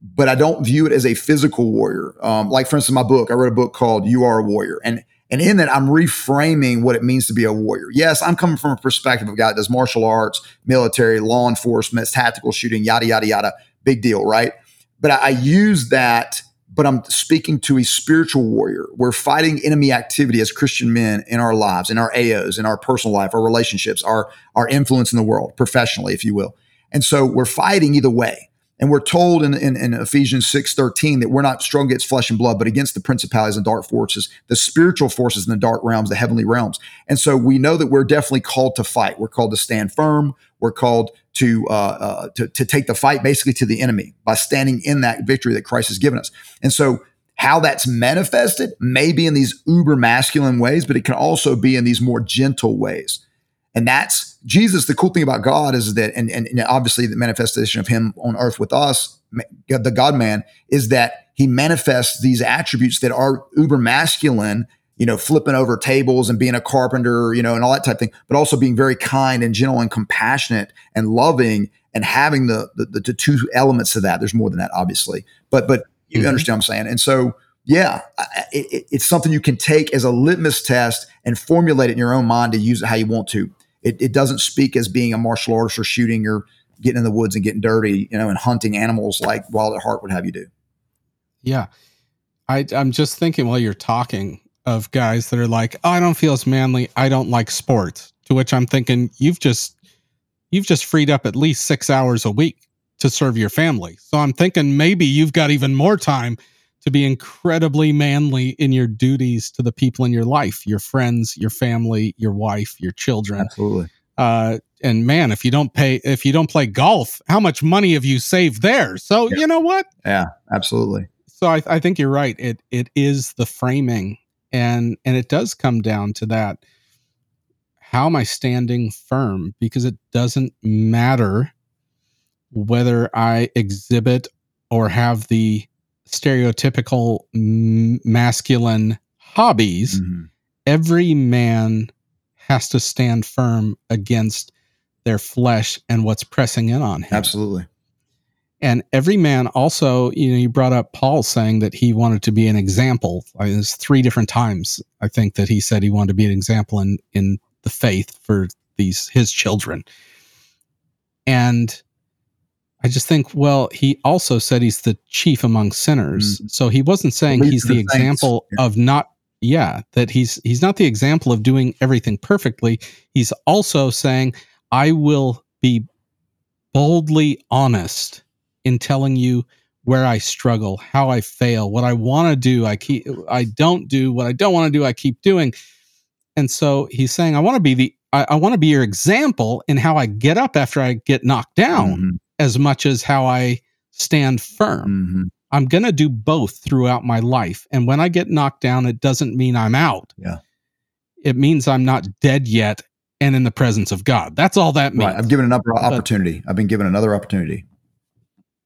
but I don't view it as a physical warrior. Um, like for instance, my book, I wrote a book called You Are a Warrior. And And in that, I'm reframing what it means to be a warrior. Yes, I'm coming from a perspective of a guy that does martial arts, military, law enforcement, tactical shooting, yada, yada, yada. Big deal, right? But I, I use that, but I'm speaking to a spiritual warrior. We're fighting enemy activity as Christian men in our lives, in our A Os, in our personal life, our relationships, our, our influence in the world, professionally, if you will. And so we're fighting either way. And we're told in, in, in Ephesians six thirteen that we're not strong against flesh and blood, but against the principalities and dark forces, the spiritual forces in the dark realms, the heavenly realms. And so we know that we're definitely called to fight. We're called to stand firm. We're called to, uh, uh, to, to take the fight basically to the enemy by standing in that victory that Christ has given us. And so how that's manifested may be in these uber masculine ways, but it can also be in these more gentle ways. And that's Jesus. The cool thing about God is that, and, and, and obviously the manifestation of him on earth with us, the God-man, is that he manifests these attributes that are uber masculine, you know, flipping over tables and being a carpenter, you know, and all that type of thing, but also being very kind and gentle and compassionate and loving and having the, the, the two elements of that. There's more than that, obviously, but, but you mm-hmm. understand what I'm saying. And so, yeah, it, it, it's something you can take as a litmus test and formulate it in your own mind to use it how you want to. It, it doesn't speak as being a martial artist or shooting or getting in the woods and getting dirty, you know, and hunting animals like Wild at Heart would have you do. Yeah. I, I'm just thinking while you're talking of guys that are like, oh, I don't feel as manly. I don't like sports. To which I'm thinking, you've just, you've just freed up at least six hours a week to serve your family. So I'm thinking maybe you've got even more time to be incredibly manly in your duties to the people in your life, your friends, your family, your wife, your children. Absolutely. Uh, and man, if you don't pay, if you don't play golf, how much money have you saved there? So yeah. You know what? Yeah, absolutely. So I, I think you're right. It it is the framing, and and it does come down to that. How am I standing firm? Because it doesn't matter whether I exhibit or have the stereotypical m- masculine hobbies, mm-hmm. every man has to stand firm against their flesh and what's pressing in on him. Absolutely. And every man also, you know, you brought up Paul saying that he wanted to be an example. I mean, there's three different times, I think, that he said he wanted to be an example in, in the faith for these his children. And I just think, well, he also said he's the chief among sinners. Mm-hmm. So he wasn't saying he's the, the example yeah. of not, yeah, that he's he's not the example of doing everything perfectly. He's also saying, I will be boldly honest in telling you where I struggle, how I fail, what I want to do, I keep, I don't do, what I don't want to do, I keep doing. And so he's saying, I want to be the, I, I want to be your example in how I get up after I get knocked down. Mm-hmm. As much as how I stand firm. Mm-hmm. I'm going to do both throughout my life. And when I get knocked down, it doesn't mean I'm out. Yeah. It means I'm not dead yet and in the presence of God. That's all that means. Right. I've given another opportunity. But I've been given another opportunity.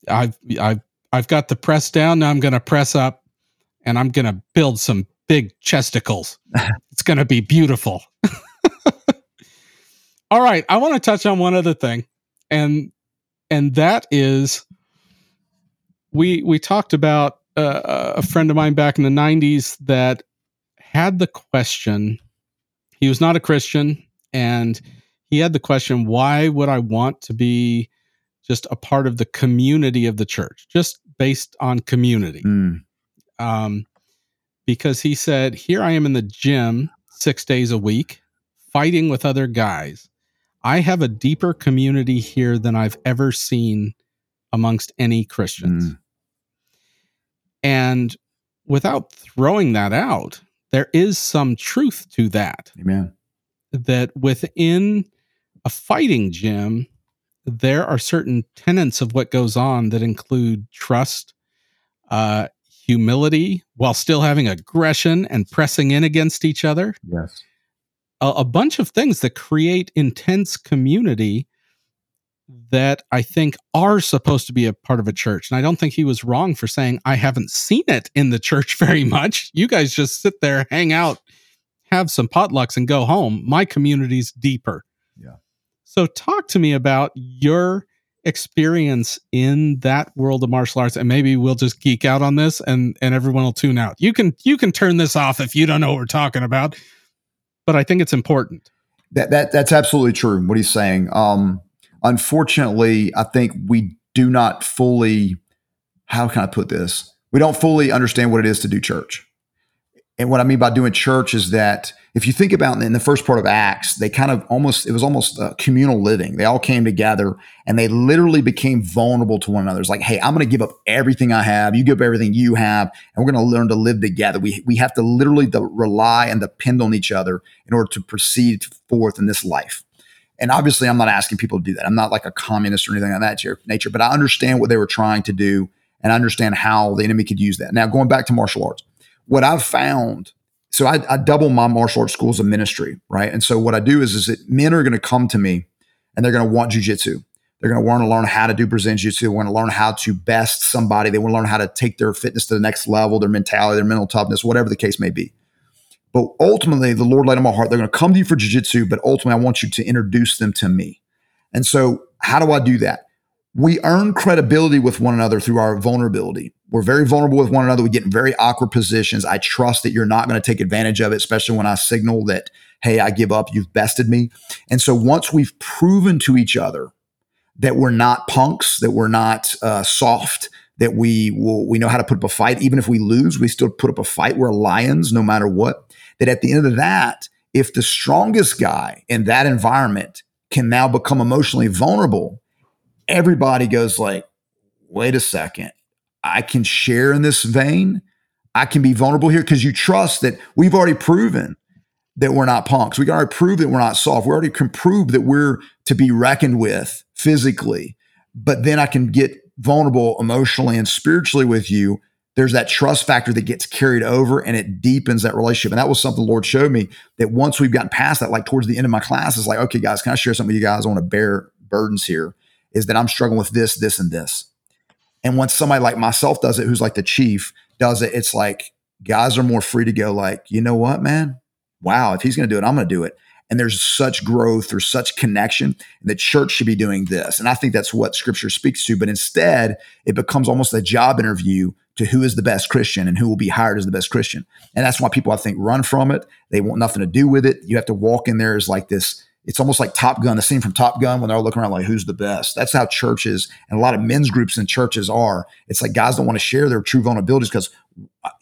I've, I've, I've got the press down. Now I'm going to press up and I'm going to build some big chesticles. It's going to be beautiful. All right. I want to touch on one other thing. And And that is, we we talked about uh, a friend of mine back in the nineties that had the question, he was not a Christian, and he had the question, why would I want to be just a part of the community of the church, just based on community? Mm. Um, because he said, here I am in the gym six days a week, fighting with other guys. I have a deeper community here than I've ever seen amongst any Christians. Mm. And without throwing that out, there is some truth to that. Amen. That within a fighting gym, there are certain tenets of what goes on that include trust, uh, humility while still having aggression and pressing in against each other. Yes. A, a bunch of things that create intense community that I think are supposed to be a part of a church. And I don't think he was wrong for saying, I haven't seen it in the church very much. You guys just sit there, hang out, have some potlucks and go home. My community's deeper. Yeah. So talk to me about your experience in that world of martial arts, and maybe we'll just geek out on this and, and everyone will tune out. You can, you can turn this off if you don't know what we're talking about, but I think it's important. That, that that's absolutely true. What he's saying. Um, Unfortunately, I think we do not fully, how can I put this? We don't fully understand what it is to do church. And what I mean by doing church is that if you think about in the first part of Acts, they kind of almost, it was almost a communal living. They all came together and they literally became vulnerable to one another. It's like, hey, I'm going to give up everything I have. You give up everything you have, and we're going to learn to live together. We we have to literally the, rely and depend on each other in order to proceed forth in this life. And obviously, I'm not asking people to do that. I'm not like a communist or anything of that nature, but I understand what they were trying to do, and I understand how the enemy could use that. Now, going back to martial arts, what I've found, so I, I double my martial arts schools of ministry, right? And so what I do is, is that men are going to come to me, and they're going to want jiu-jitsu. They're going to want to learn how to do Brazilian jiu-jitsu. They want to learn how to best somebody. They want to learn how to take their fitness to the next level, their mentality, their mental toughness, whatever the case may be. But ultimately, the Lord laid on my heart, they're going to come to you for jiu-jitsu, but ultimately, I want you to introduce them to me. And so how do I do that? We earn credibility with one another through our vulnerability. We're very vulnerable with one another. We get in very awkward positions. I trust that you're not going to take advantage of it, especially when I signal that, hey, I give up, you've bested me. And so once we've proven to each other that we're not punks, that we're not uh, soft, that we will, we know how to put up a fight. Even if we lose, we still put up a fight. We're lions no matter what. That at the end of that, if the strongest guy in that environment can now become emotionally vulnerable, everybody goes like, wait a second, I can share in this vein. I can be vulnerable here because you trust that we've already proven that we're not punks. We can already prove that we're not soft. We already can prove that we're to be reckoned with physically, but then I can get vulnerable emotionally and spiritually with you. There's that trust factor that gets carried over and it deepens that relationship. And that was something the Lord showed me that once we've gotten past that, like towards the end of my class, it's like, okay, guys, can I share something with you guys? I want to bear burdens here is that I'm struggling with this, this, and this. And once somebody like myself does it, who's like the chief does it, it's like guys are more free to go like, you know what, man? Wow. If he's going to do it, I'm going to do it. And there's such growth or such connection, and the church should be doing this. And I think that's what scripture speaks to. But instead, it becomes almost a job interview to who is the best Christian and who will be hired as the best Christian. And that's why people, I think, run from it. They want nothing to do with it. You have to walk in there as like this. It's almost like Top Gun, the scene from Top Gun when they're all looking around like, who's the best? That's how churches and a lot of men's groups and churches are. It's like guys don't want to share their true vulnerabilities because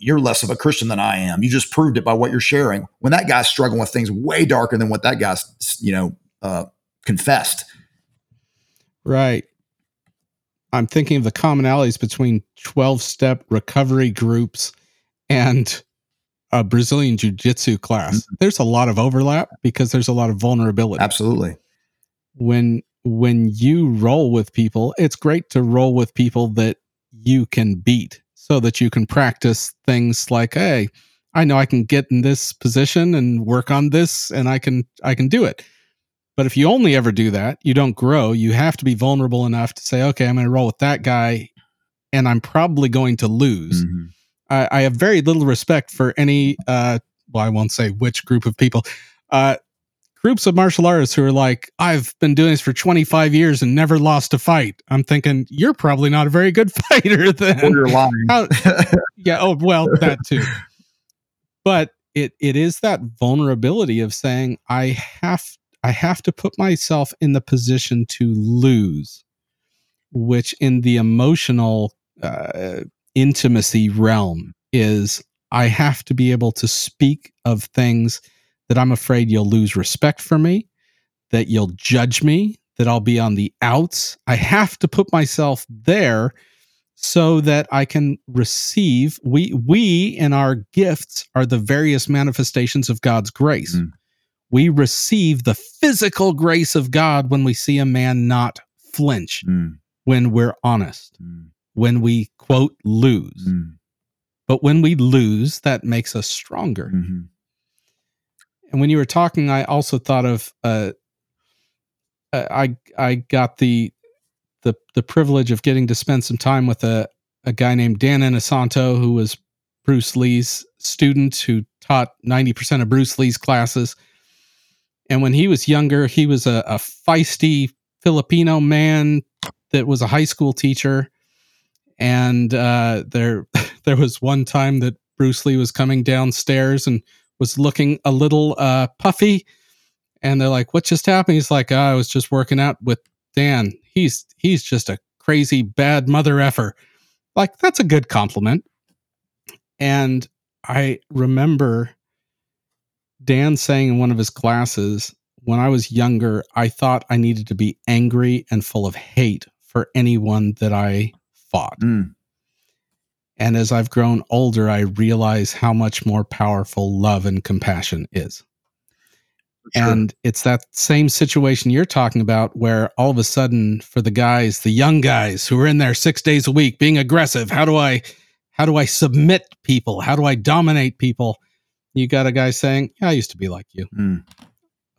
you're less of a Christian than I am. You just proved it by what you're sharing. When that guy's struggling with things way darker than what that guy's, you know, uh, confessed. Right. I'm thinking of the commonalities between twelve-step recovery groups and a Brazilian jiu-jitsu class. Mm-hmm. There's a lot of overlap because there's a lot of vulnerability. Absolutely. When when you roll with people, it's great to roll with people that you can beat so that you can practice things like, hey, I know I can get in this position and work on this and I can I can do it. But if you only ever do that, you don't grow. You have to be vulnerable enough to say, okay, I'm going to roll with that guy and I'm probably going to lose. Mm-hmm. I, I have very little respect for any, uh, well, I won't say which group of people, uh, groups of martial artists who are like, I've been doing this for twenty-five years and never lost a fight. I'm thinking, you're probably not a very good fighter then. Well, you're lying. How, yeah. Oh, well, that too. But it it is that vulnerability of saying, I have to. I have to put myself in the position to lose, which in the emotional uh, intimacy realm is I have to be able to speak of things that I'm afraid you'll lose respect for me, that you'll judge me, that I'll be on the outs. I have to put myself there so that I can receive. We, we in our gifts are the various manifestations of God's grace. Mm. We receive the physical grace of God when we see a man not flinch, mm. when we're honest, mm. when we, quote, lose. Mm. But when we lose, that makes us stronger. Mm-hmm. And when you were talking, I also thought of, uh, I I got the the the privilege of getting to spend some time with a, a guy named Dan Inosanto, who was Bruce Lee's student, who taught ninety percent of Bruce Lee's classes. And when he was younger, he was a, a feisty Filipino man that was a high school teacher. And uh, there there was one time that Bruce Lee was coming downstairs and was looking a little uh, puffy. And they're like, what just happened? He's like, oh, I was just working out with Dan. He's he's just a crazy bad mother effer. Like, that's a good compliment. And I remember Dan saying in one of his classes, when I was younger, I thought I needed to be angry and full of hate for anyone that I fought. Mm. And as I've grown older, I realize how much more powerful love and compassion is. Sure. And it's that same situation you're talking about where all of a sudden for the guys, the young guys who are in there six days a week being aggressive, how do I, how do I submit people? How do I dominate people? You got a guy saying, yeah, I used to be like you, mm.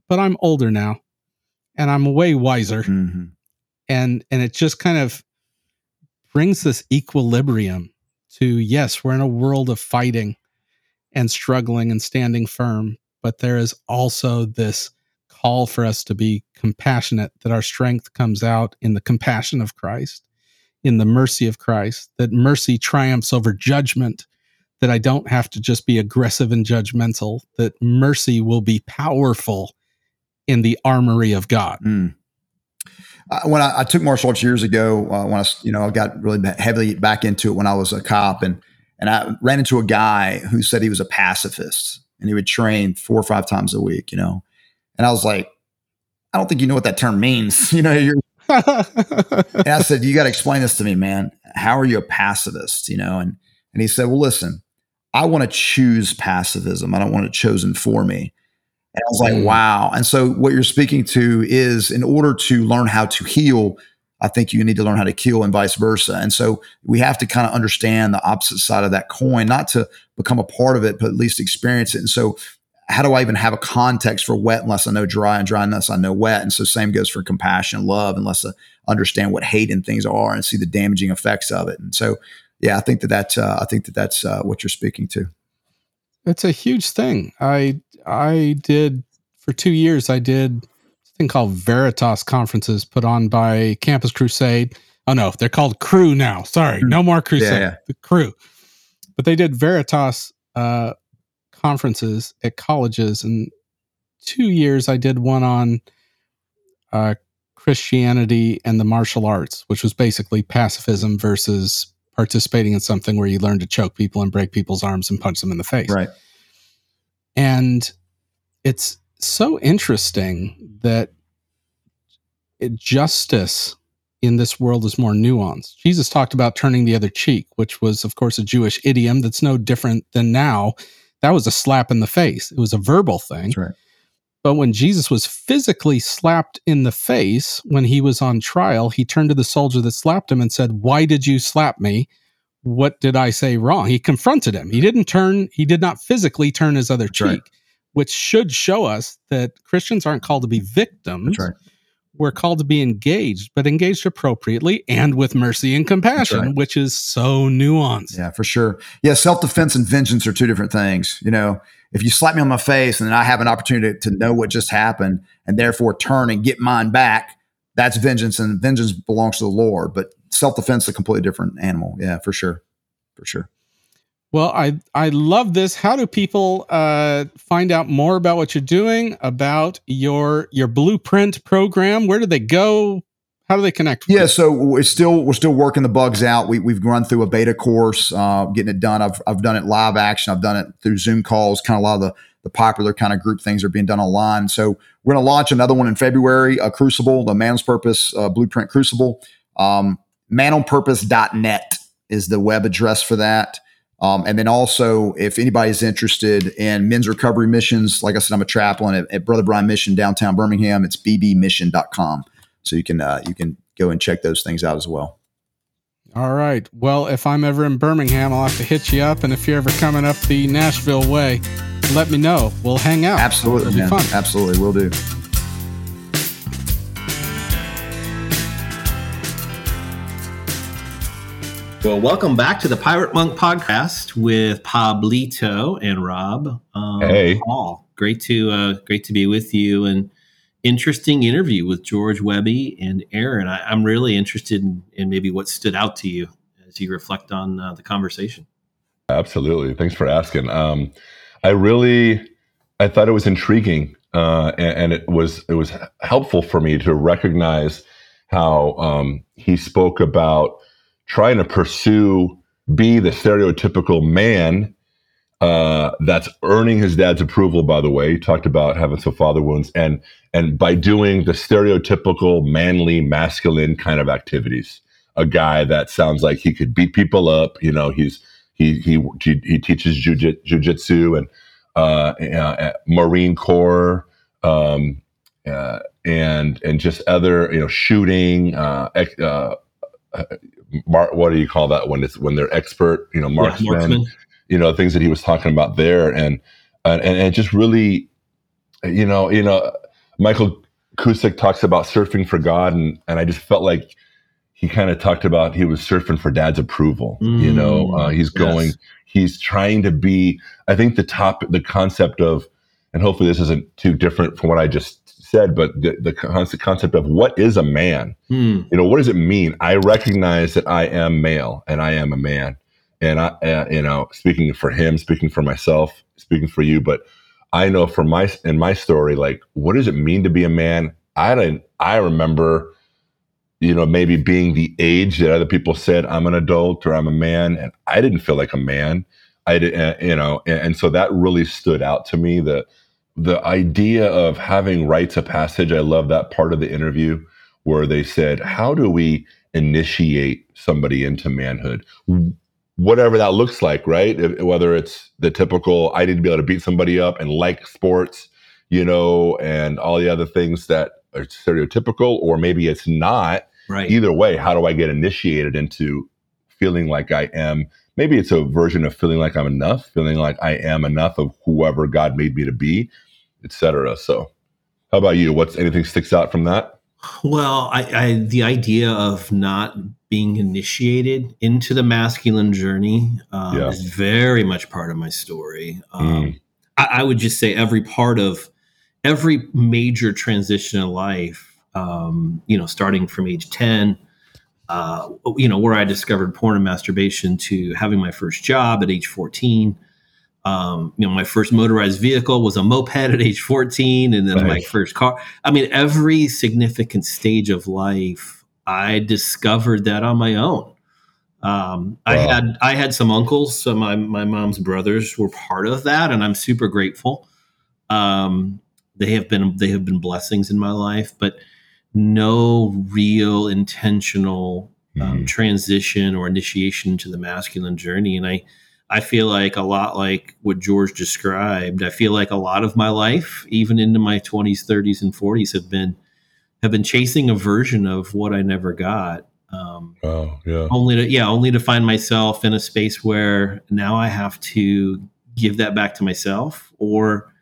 but I'm older now and I'm way wiser. Mm-hmm. And, and it just kind of brings this equilibrium to, yes, we're in a world of fighting and struggling and standing firm, but there is also this call for us to be compassionate, that our strength comes out in the compassion of Christ, in the mercy of Christ, that mercy triumphs over judgment, that I don't have to just be aggressive and judgmental, that mercy will be powerful in the armory of God. Mm. Uh, when I, I took martial arts years ago, uh, when I, you know, I got really heavily back into it when I was a cop, and and I ran into a guy who said he was a pacifist. And he would train four or five times a week, you know. And I was like, I don't think you know what that term means. You know, you're and I said, you got to explain this to me, man. How are you a pacifist? You know, and and he said, well, listen, I want to choose pacifism. I don't want it chosen for me. And I was like, wow. And so what you're speaking to is, in order to learn how to heal, I think you need to learn how to kill, and vice versa. And so we have to kind of understand the opposite side of that coin, not to become a part of it, but at least experience it. And so how do I even have a context for wet unless I know dry, and dry unless I know wet? And so same goes for compassion and love, unless I understand what hate and things are and see the damaging effects of it. And so, yeah, I think that that's, uh, I think that that's uh, what you're speaking to. It's a huge thing. I, I did for two years, I did thing called Veritas conferences put on by Campus Crusade. Oh no, they're called Crew now. Sorry, no more Crusade. Yeah, yeah. The Crew. But they did Veritas uh, conferences at colleges, and two years I did one on uh, Christianity and the martial arts, which was basically pacifism versus participating in something where you learn to choke people and break people's arms and punch them in the face. Right. And it's so interesting that it, justice in this world is more nuanced. Jesus talked about turning the other cheek, which was, of course, a Jewish idiom that's no different than now. That was a slap in the face. It was a verbal thing. That's right. But when Jesus was physically slapped in the face when he was on trial, he turned to the soldier that slapped him and said, "Why did you slap me? What did I say wrong?" He confronted him. He didn't turn, he did not physically turn his other that's cheek. Right. Which should show us that Christians aren't called to be victims. That's right. We're called to be engaged, but engaged appropriately and with mercy and compassion, right. Which is so nuanced. Yeah, for sure. Yeah, self-defense and vengeance are two different things. You know, if you slap me on my face and then I have an opportunity to know what just happened and therefore turn and get mine back, that's vengeance, and vengeance belongs to the Lord. But self-defense is a completely different animal. Yeah, for sure. For sure. Well, I, I love this. How do people uh, find out more about what you're doing, about your your blueprint program? Where do they go? How do they connect with you? Yeah, so it's still we're still working the bugs out. We we've run through a beta course, uh, getting it done. I've I've done it live action. I've done it through Zoom calls. Kind of a lot of the the popular kind of group things are being done online. So we're going to launch another one in February, a Crucible, the Man's Purpose uh, Blueprint Crucible. Um, man on purpose dot net is the web address for that. Um, and then also, if anybody's interested in men's recovery missions, like I said, I'm a chaplain at, at Brother Brian Mission, downtown Birmingham. It's b b mission dot com. So you can uh, you can go and check those things out as well. All right. Well, if I'm ever in Birmingham, I'll have to hit you up. And if you're ever coming up the Nashville way, let me know. We'll hang out. Absolutely, man. Fun. Absolutely. Will do. Well, welcome back to the Pirate Monk Podcast with Pablito and Rob. Um, hey, Paul. Great to uh, great to be with you. And interesting interview with George Wehby and Aaron. I, I'm really interested in, in maybe what stood out to you as you reflect on uh, the conversation. Absolutely. Thanks for asking. Um, I really, I thought it was intriguing, uh, and, and it was it was helpful for me to recognize how um, he spoke about trying to pursue, be the stereotypical man uh, that's earning his dad's approval, by the way. He talked about having some father wounds, and and by doing the stereotypical manly, masculine kind of activities. A guy that sounds like he could beat people up. You know, he's he he he teaches jiu-jitsu and uh, uh, Marine Corps, um, uh, and and just other, you know, shooting. Uh, uh, uh, Mar- what do you call that when it's when they're expert, you know, marksmen, yeah, marksmen, you know, things that he was talking about there, and and and just really, you know, you know, Michael Cusick talks about surfing for God, and and I just felt like he kind of talked about he was surfing for dad's approval, mm, you know, uh, he's going, yes. he's trying to be. I think the top, the concept of, and hopefully this isn't too different from what I just said, but the, the concept of what is a man, hmm. you know, what does it mean? I recognize that I am male and I am a man, and I, uh, you know, speaking for him, speaking for myself, speaking for you, but I know for my, in my story, like, what does it mean to be a man? I didn't, I remember, you know, maybe being the age that other people said I'm an adult or I'm a man, and I didn't feel like a man. I didn't, uh, you know, and, and so that really stood out to me, the The idea of having rites of passage. I love that part of the interview where they said, how do we initiate somebody into manhood? Whatever that looks like, right? Whether it's the typical, I need to be able to beat somebody up and like sports, you know, and all the other things that are stereotypical, or maybe it's not. Right. Either way, how do I get initiated into feeling like I am? Maybe it's a version of feeling like I'm enough, feeling like I am enough of whoever God made me to be, et cetera. So how about you? What's anything sticks out from that? Well, I, I, the idea of not being initiated into the masculine journey um, yeah. is very much part of my story. Um, mm. I, I would just say every part of every major transition in life, um, you know, starting from age ten, Uh, you know, where I discovered porn and masturbation, to having my first job at age fourteen. Um, you know, my first motorized vehicle was a moped at age fourteen, and then nice. my first car. I mean, every significant stage of life, I discovered that on my own. Um, wow. I had I had some uncles, so my my mom's brothers were part of that, and I'm super grateful. Um, they have been they have been blessings in my life, but no real intentional um, mm-hmm. transition or initiation to the masculine journey. And I, I feel like a lot like what George described, I feel like a lot of my life, even into my twenties, thirties, and forties, have been, have been chasing a version of what I never got. Um, oh, yeah. Only to, yeah, only to find myself in a space where now I have to give that back to myself, or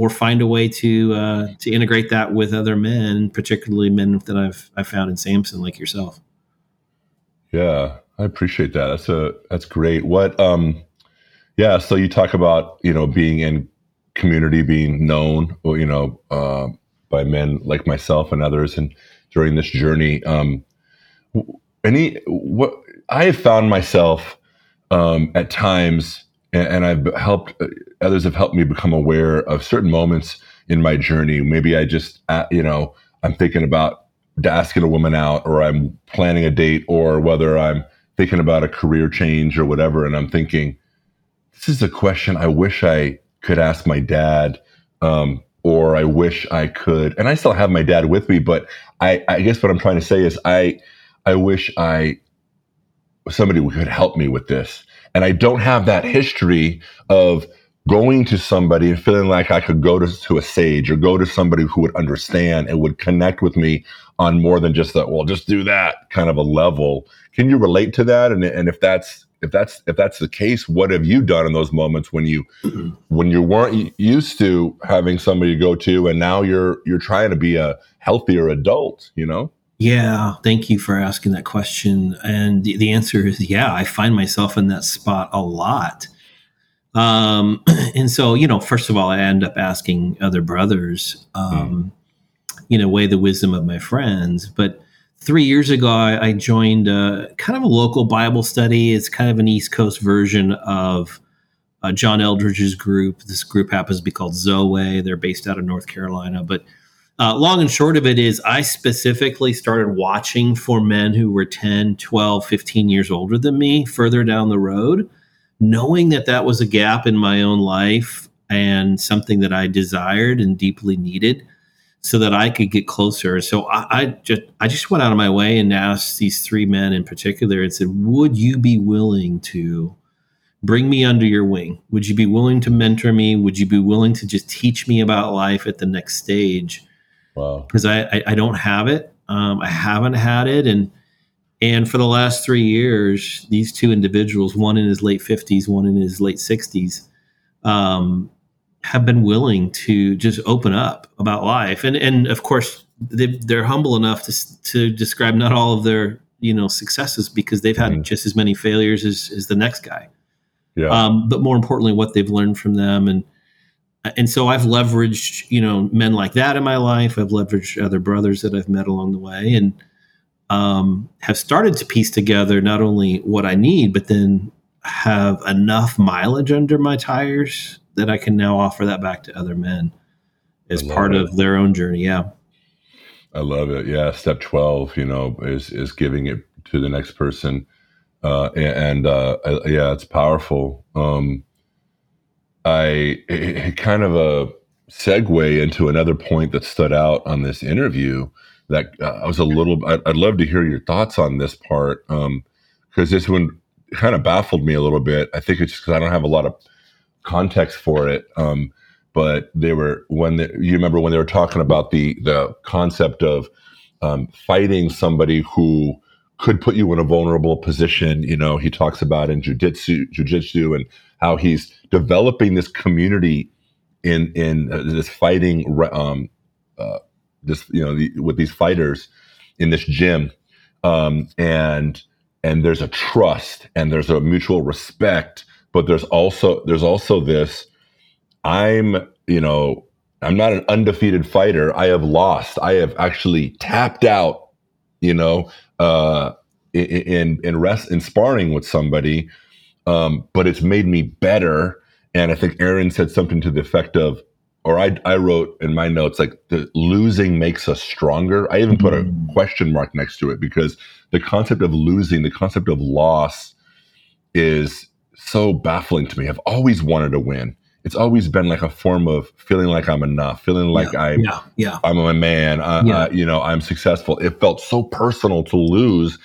or find a way to uh, to integrate that with other men, particularly men that I've I found in Samson, like yourself. Yeah, I appreciate that. That's a that's great. What, um, yeah. So you talk about, you know, being in community, being known, you know, uh, by men like myself and others, and during this journey, um, any what I have found myself um, at times. And I've helped, others have helped me become aware of certain moments in my journey. Maybe I just, you know, I'm thinking about asking a woman out, or I'm planning a date, or whether I'm thinking about a career change or whatever. And I'm thinking, this is a question I wish I could ask my dad, um, or I wish I could. And I still have my dad with me, but I, I guess what I'm trying to say is I, I wish I, somebody could help me with this. And I don't have that history of going to somebody and feeling like I could go to, to a sage or go to somebody who would understand and would connect with me on more than just that, well, just do that kind of a level. Can you relate to that? And, and if that's, if that's, if that's the case, what have you done in those moments when you, when you weren't used to having somebody to go to, and now you're, you're trying to be a healthier adult, you know? Yeah. Thank you for asking that question. And the, the answer is, yeah, I find myself in that spot a lot. Um, and so, you know, first of all, I end up asking other brothers, um, mm. you know, weigh the wisdom of my friends. But three years ago, I, I joined a kind of a local Bible study. It's kind of an East Coast version of uh, John Eldridge's group. This group happens to be called Zoe. They're based out of North Carolina. But uh, long and short of it is I specifically started watching for men who were ten, twelve, fifteen years older than me further down the road, knowing that that was a gap in my own life and something that I desired and deeply needed so that I could get closer. So I, I just I just went out of my way and asked these three men in particular and said, would you be willing to bring me under your wing? Would you be willing to mentor me? Would you be willing to just teach me about life at the next stage? Wow. Because I, I, I don't have it. Um, I haven't had it. And And for the last three years, these two individuals, one in his late fifties, one in his late sixties, um, have been willing to just open up about life. And and of course, they, they're humble enough to to describe not all of their, you know, successes, because they've had mm. just as many failures as, as the next guy. Yeah. Um, but more importantly, what they've learned from them. And and so I've leveraged, you know, men like that in my life. I've leveraged other brothers that I've met along the way. And Um, have started to piece together not only what I need, but then have enough mileage under my tires that I can now offer that back to other men as part it. of their own journey. Yeah. I love it. Yeah. Step twelve, you know, is, is giving it to the next person. Uh, and, uh, yeah, it's powerful. Um, I it, kind of a segue into another point that stood out on this interview that uh, I was a little, I'd, I'd love to hear your thoughts on this part. Um, cause this one kind of baffled me a little bit. I think it's just cause I don't have a lot of context for it. Um, but they were, when the, you remember when they were talking about the, the concept of um, fighting somebody who could put you in a vulnerable position. You know, he talks about in jiu-jitsu, jiu-jitsu and how he's developing this community in, in uh, this fighting, um, uh, this, you know, the, with these fighters in this gym, um, and and there's a trust and there's a mutual respect, but there's also there's also this. I'm you know I'm not an undefeated fighter. I have lost. I have actually tapped out. You know, uh, in in rest in sparring with somebody, um, but it's made me better. And I think Aaron said something to the effect of, or I, I wrote in my notes, like, the losing makes us stronger. I even put a question mark next to it because the concept of losing, the concept of loss is so baffling to me. I've always wanted to win. It's always been like a form of feeling like I'm enough, feeling like yeah, I'm, yeah, yeah. I'm a man, I, yeah. I, you know, I'm successful. It felt so personal to lose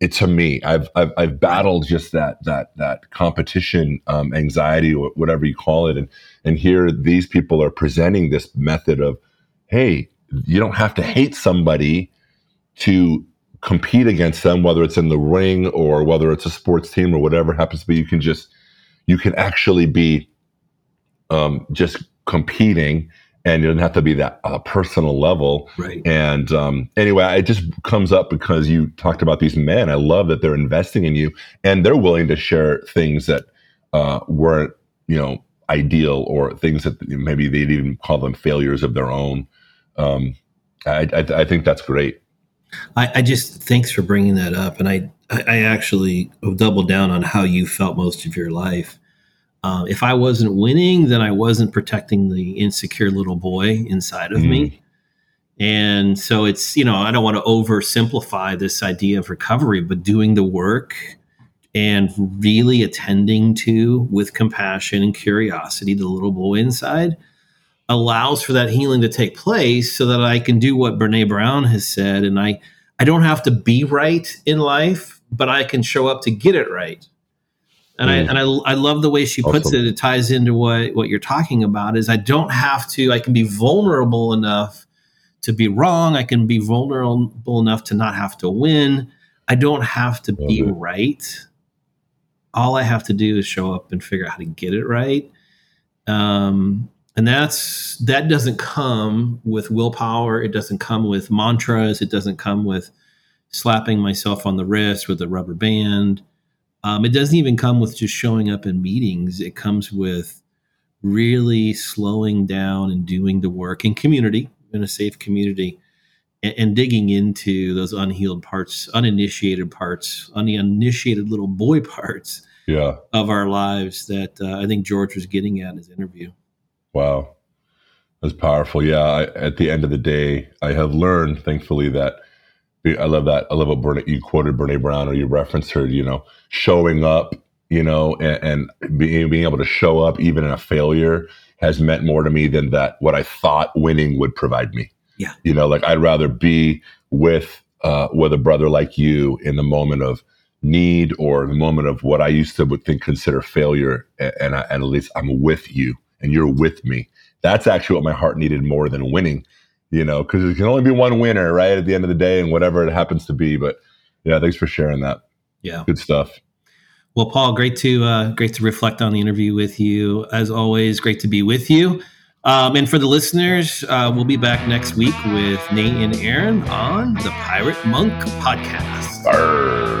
it to me. I've, I've, I've battled just that, that, that competition, um, anxiety or whatever you call it. And, and here these people are presenting this method of, hey, you don't have to hate somebody to compete against them, whether it's in the ring or whether it's a sports team or whatever it happens to be. You can just, you can actually be, um, just competing, and it doesn't have to be that uh, personal level. Right. And um, anyway, it just comes up because you talked about these men. I love that they're investing in you and they're willing to share things that uh, weren't, you know, ideal, or things that maybe they'd even call them failures of their own. Um, I, I, I think that's great. I, I just, thanks for bringing that up. And I, I actually doubled down on how you felt most of your life. Uh, if I wasn't winning, then I wasn't protecting the insecure little boy inside of mm. me. And so it's, you know, I don't want to oversimplify this idea of recovery, but doing the work and really attending to, with compassion and curiosity, the little boy inside allows for that healing to take place so that I can do what Brene Brown has said. And I, I don't have to be right in life, but I can show up to get it right. And mm. I and I, I love the way she puts awesome. it. It ties into what, what you're talking about is I don't have to, I can be vulnerable enough to be wrong. I can be vulnerable enough to not have to win. I don't have to love be it. right. All I have to do is show up and figure out how to get it right. Um, and that's, that doesn't come with willpower. It doesn't come with mantras. It doesn't come with slapping myself on the wrist with a rubber band. Um, it doesn't even come with just showing up in meetings. It comes with really slowing down and doing the work in community, in a safe community, and, and digging into those unhealed parts, uninitiated parts, uninitiated little boy parts yeah. of our lives that uh, I think George was getting at in his interview. Wow. That's powerful. Yeah. I, at the end of the day, I have learned, thankfully, that I love that. I love what Brene, you quoted Brene Brown, or you referenced her, you know, showing up, you know, and, and being, being able to show up even in a failure has meant more to me than that what I thought winning would provide me. Yeah. You know, like I'd rather be with, uh, with a brother like you in the moment of need or the moment of what I used to would think consider failure. And, and, I, and at least I'm with you and you're with me. That's actually what my heart needed more than winning. You know, because there can only be one winner, right, at the end of the day and whatever it happens to be. But, yeah, thanks for sharing that. Yeah. Good stuff. Well, Paul, great to uh, great to reflect on the interview with you. As always, great to be with you. Um, and for the listeners, uh, we'll be back next week with Nate and Aaron on the Pirate Monk Podcast. Arr.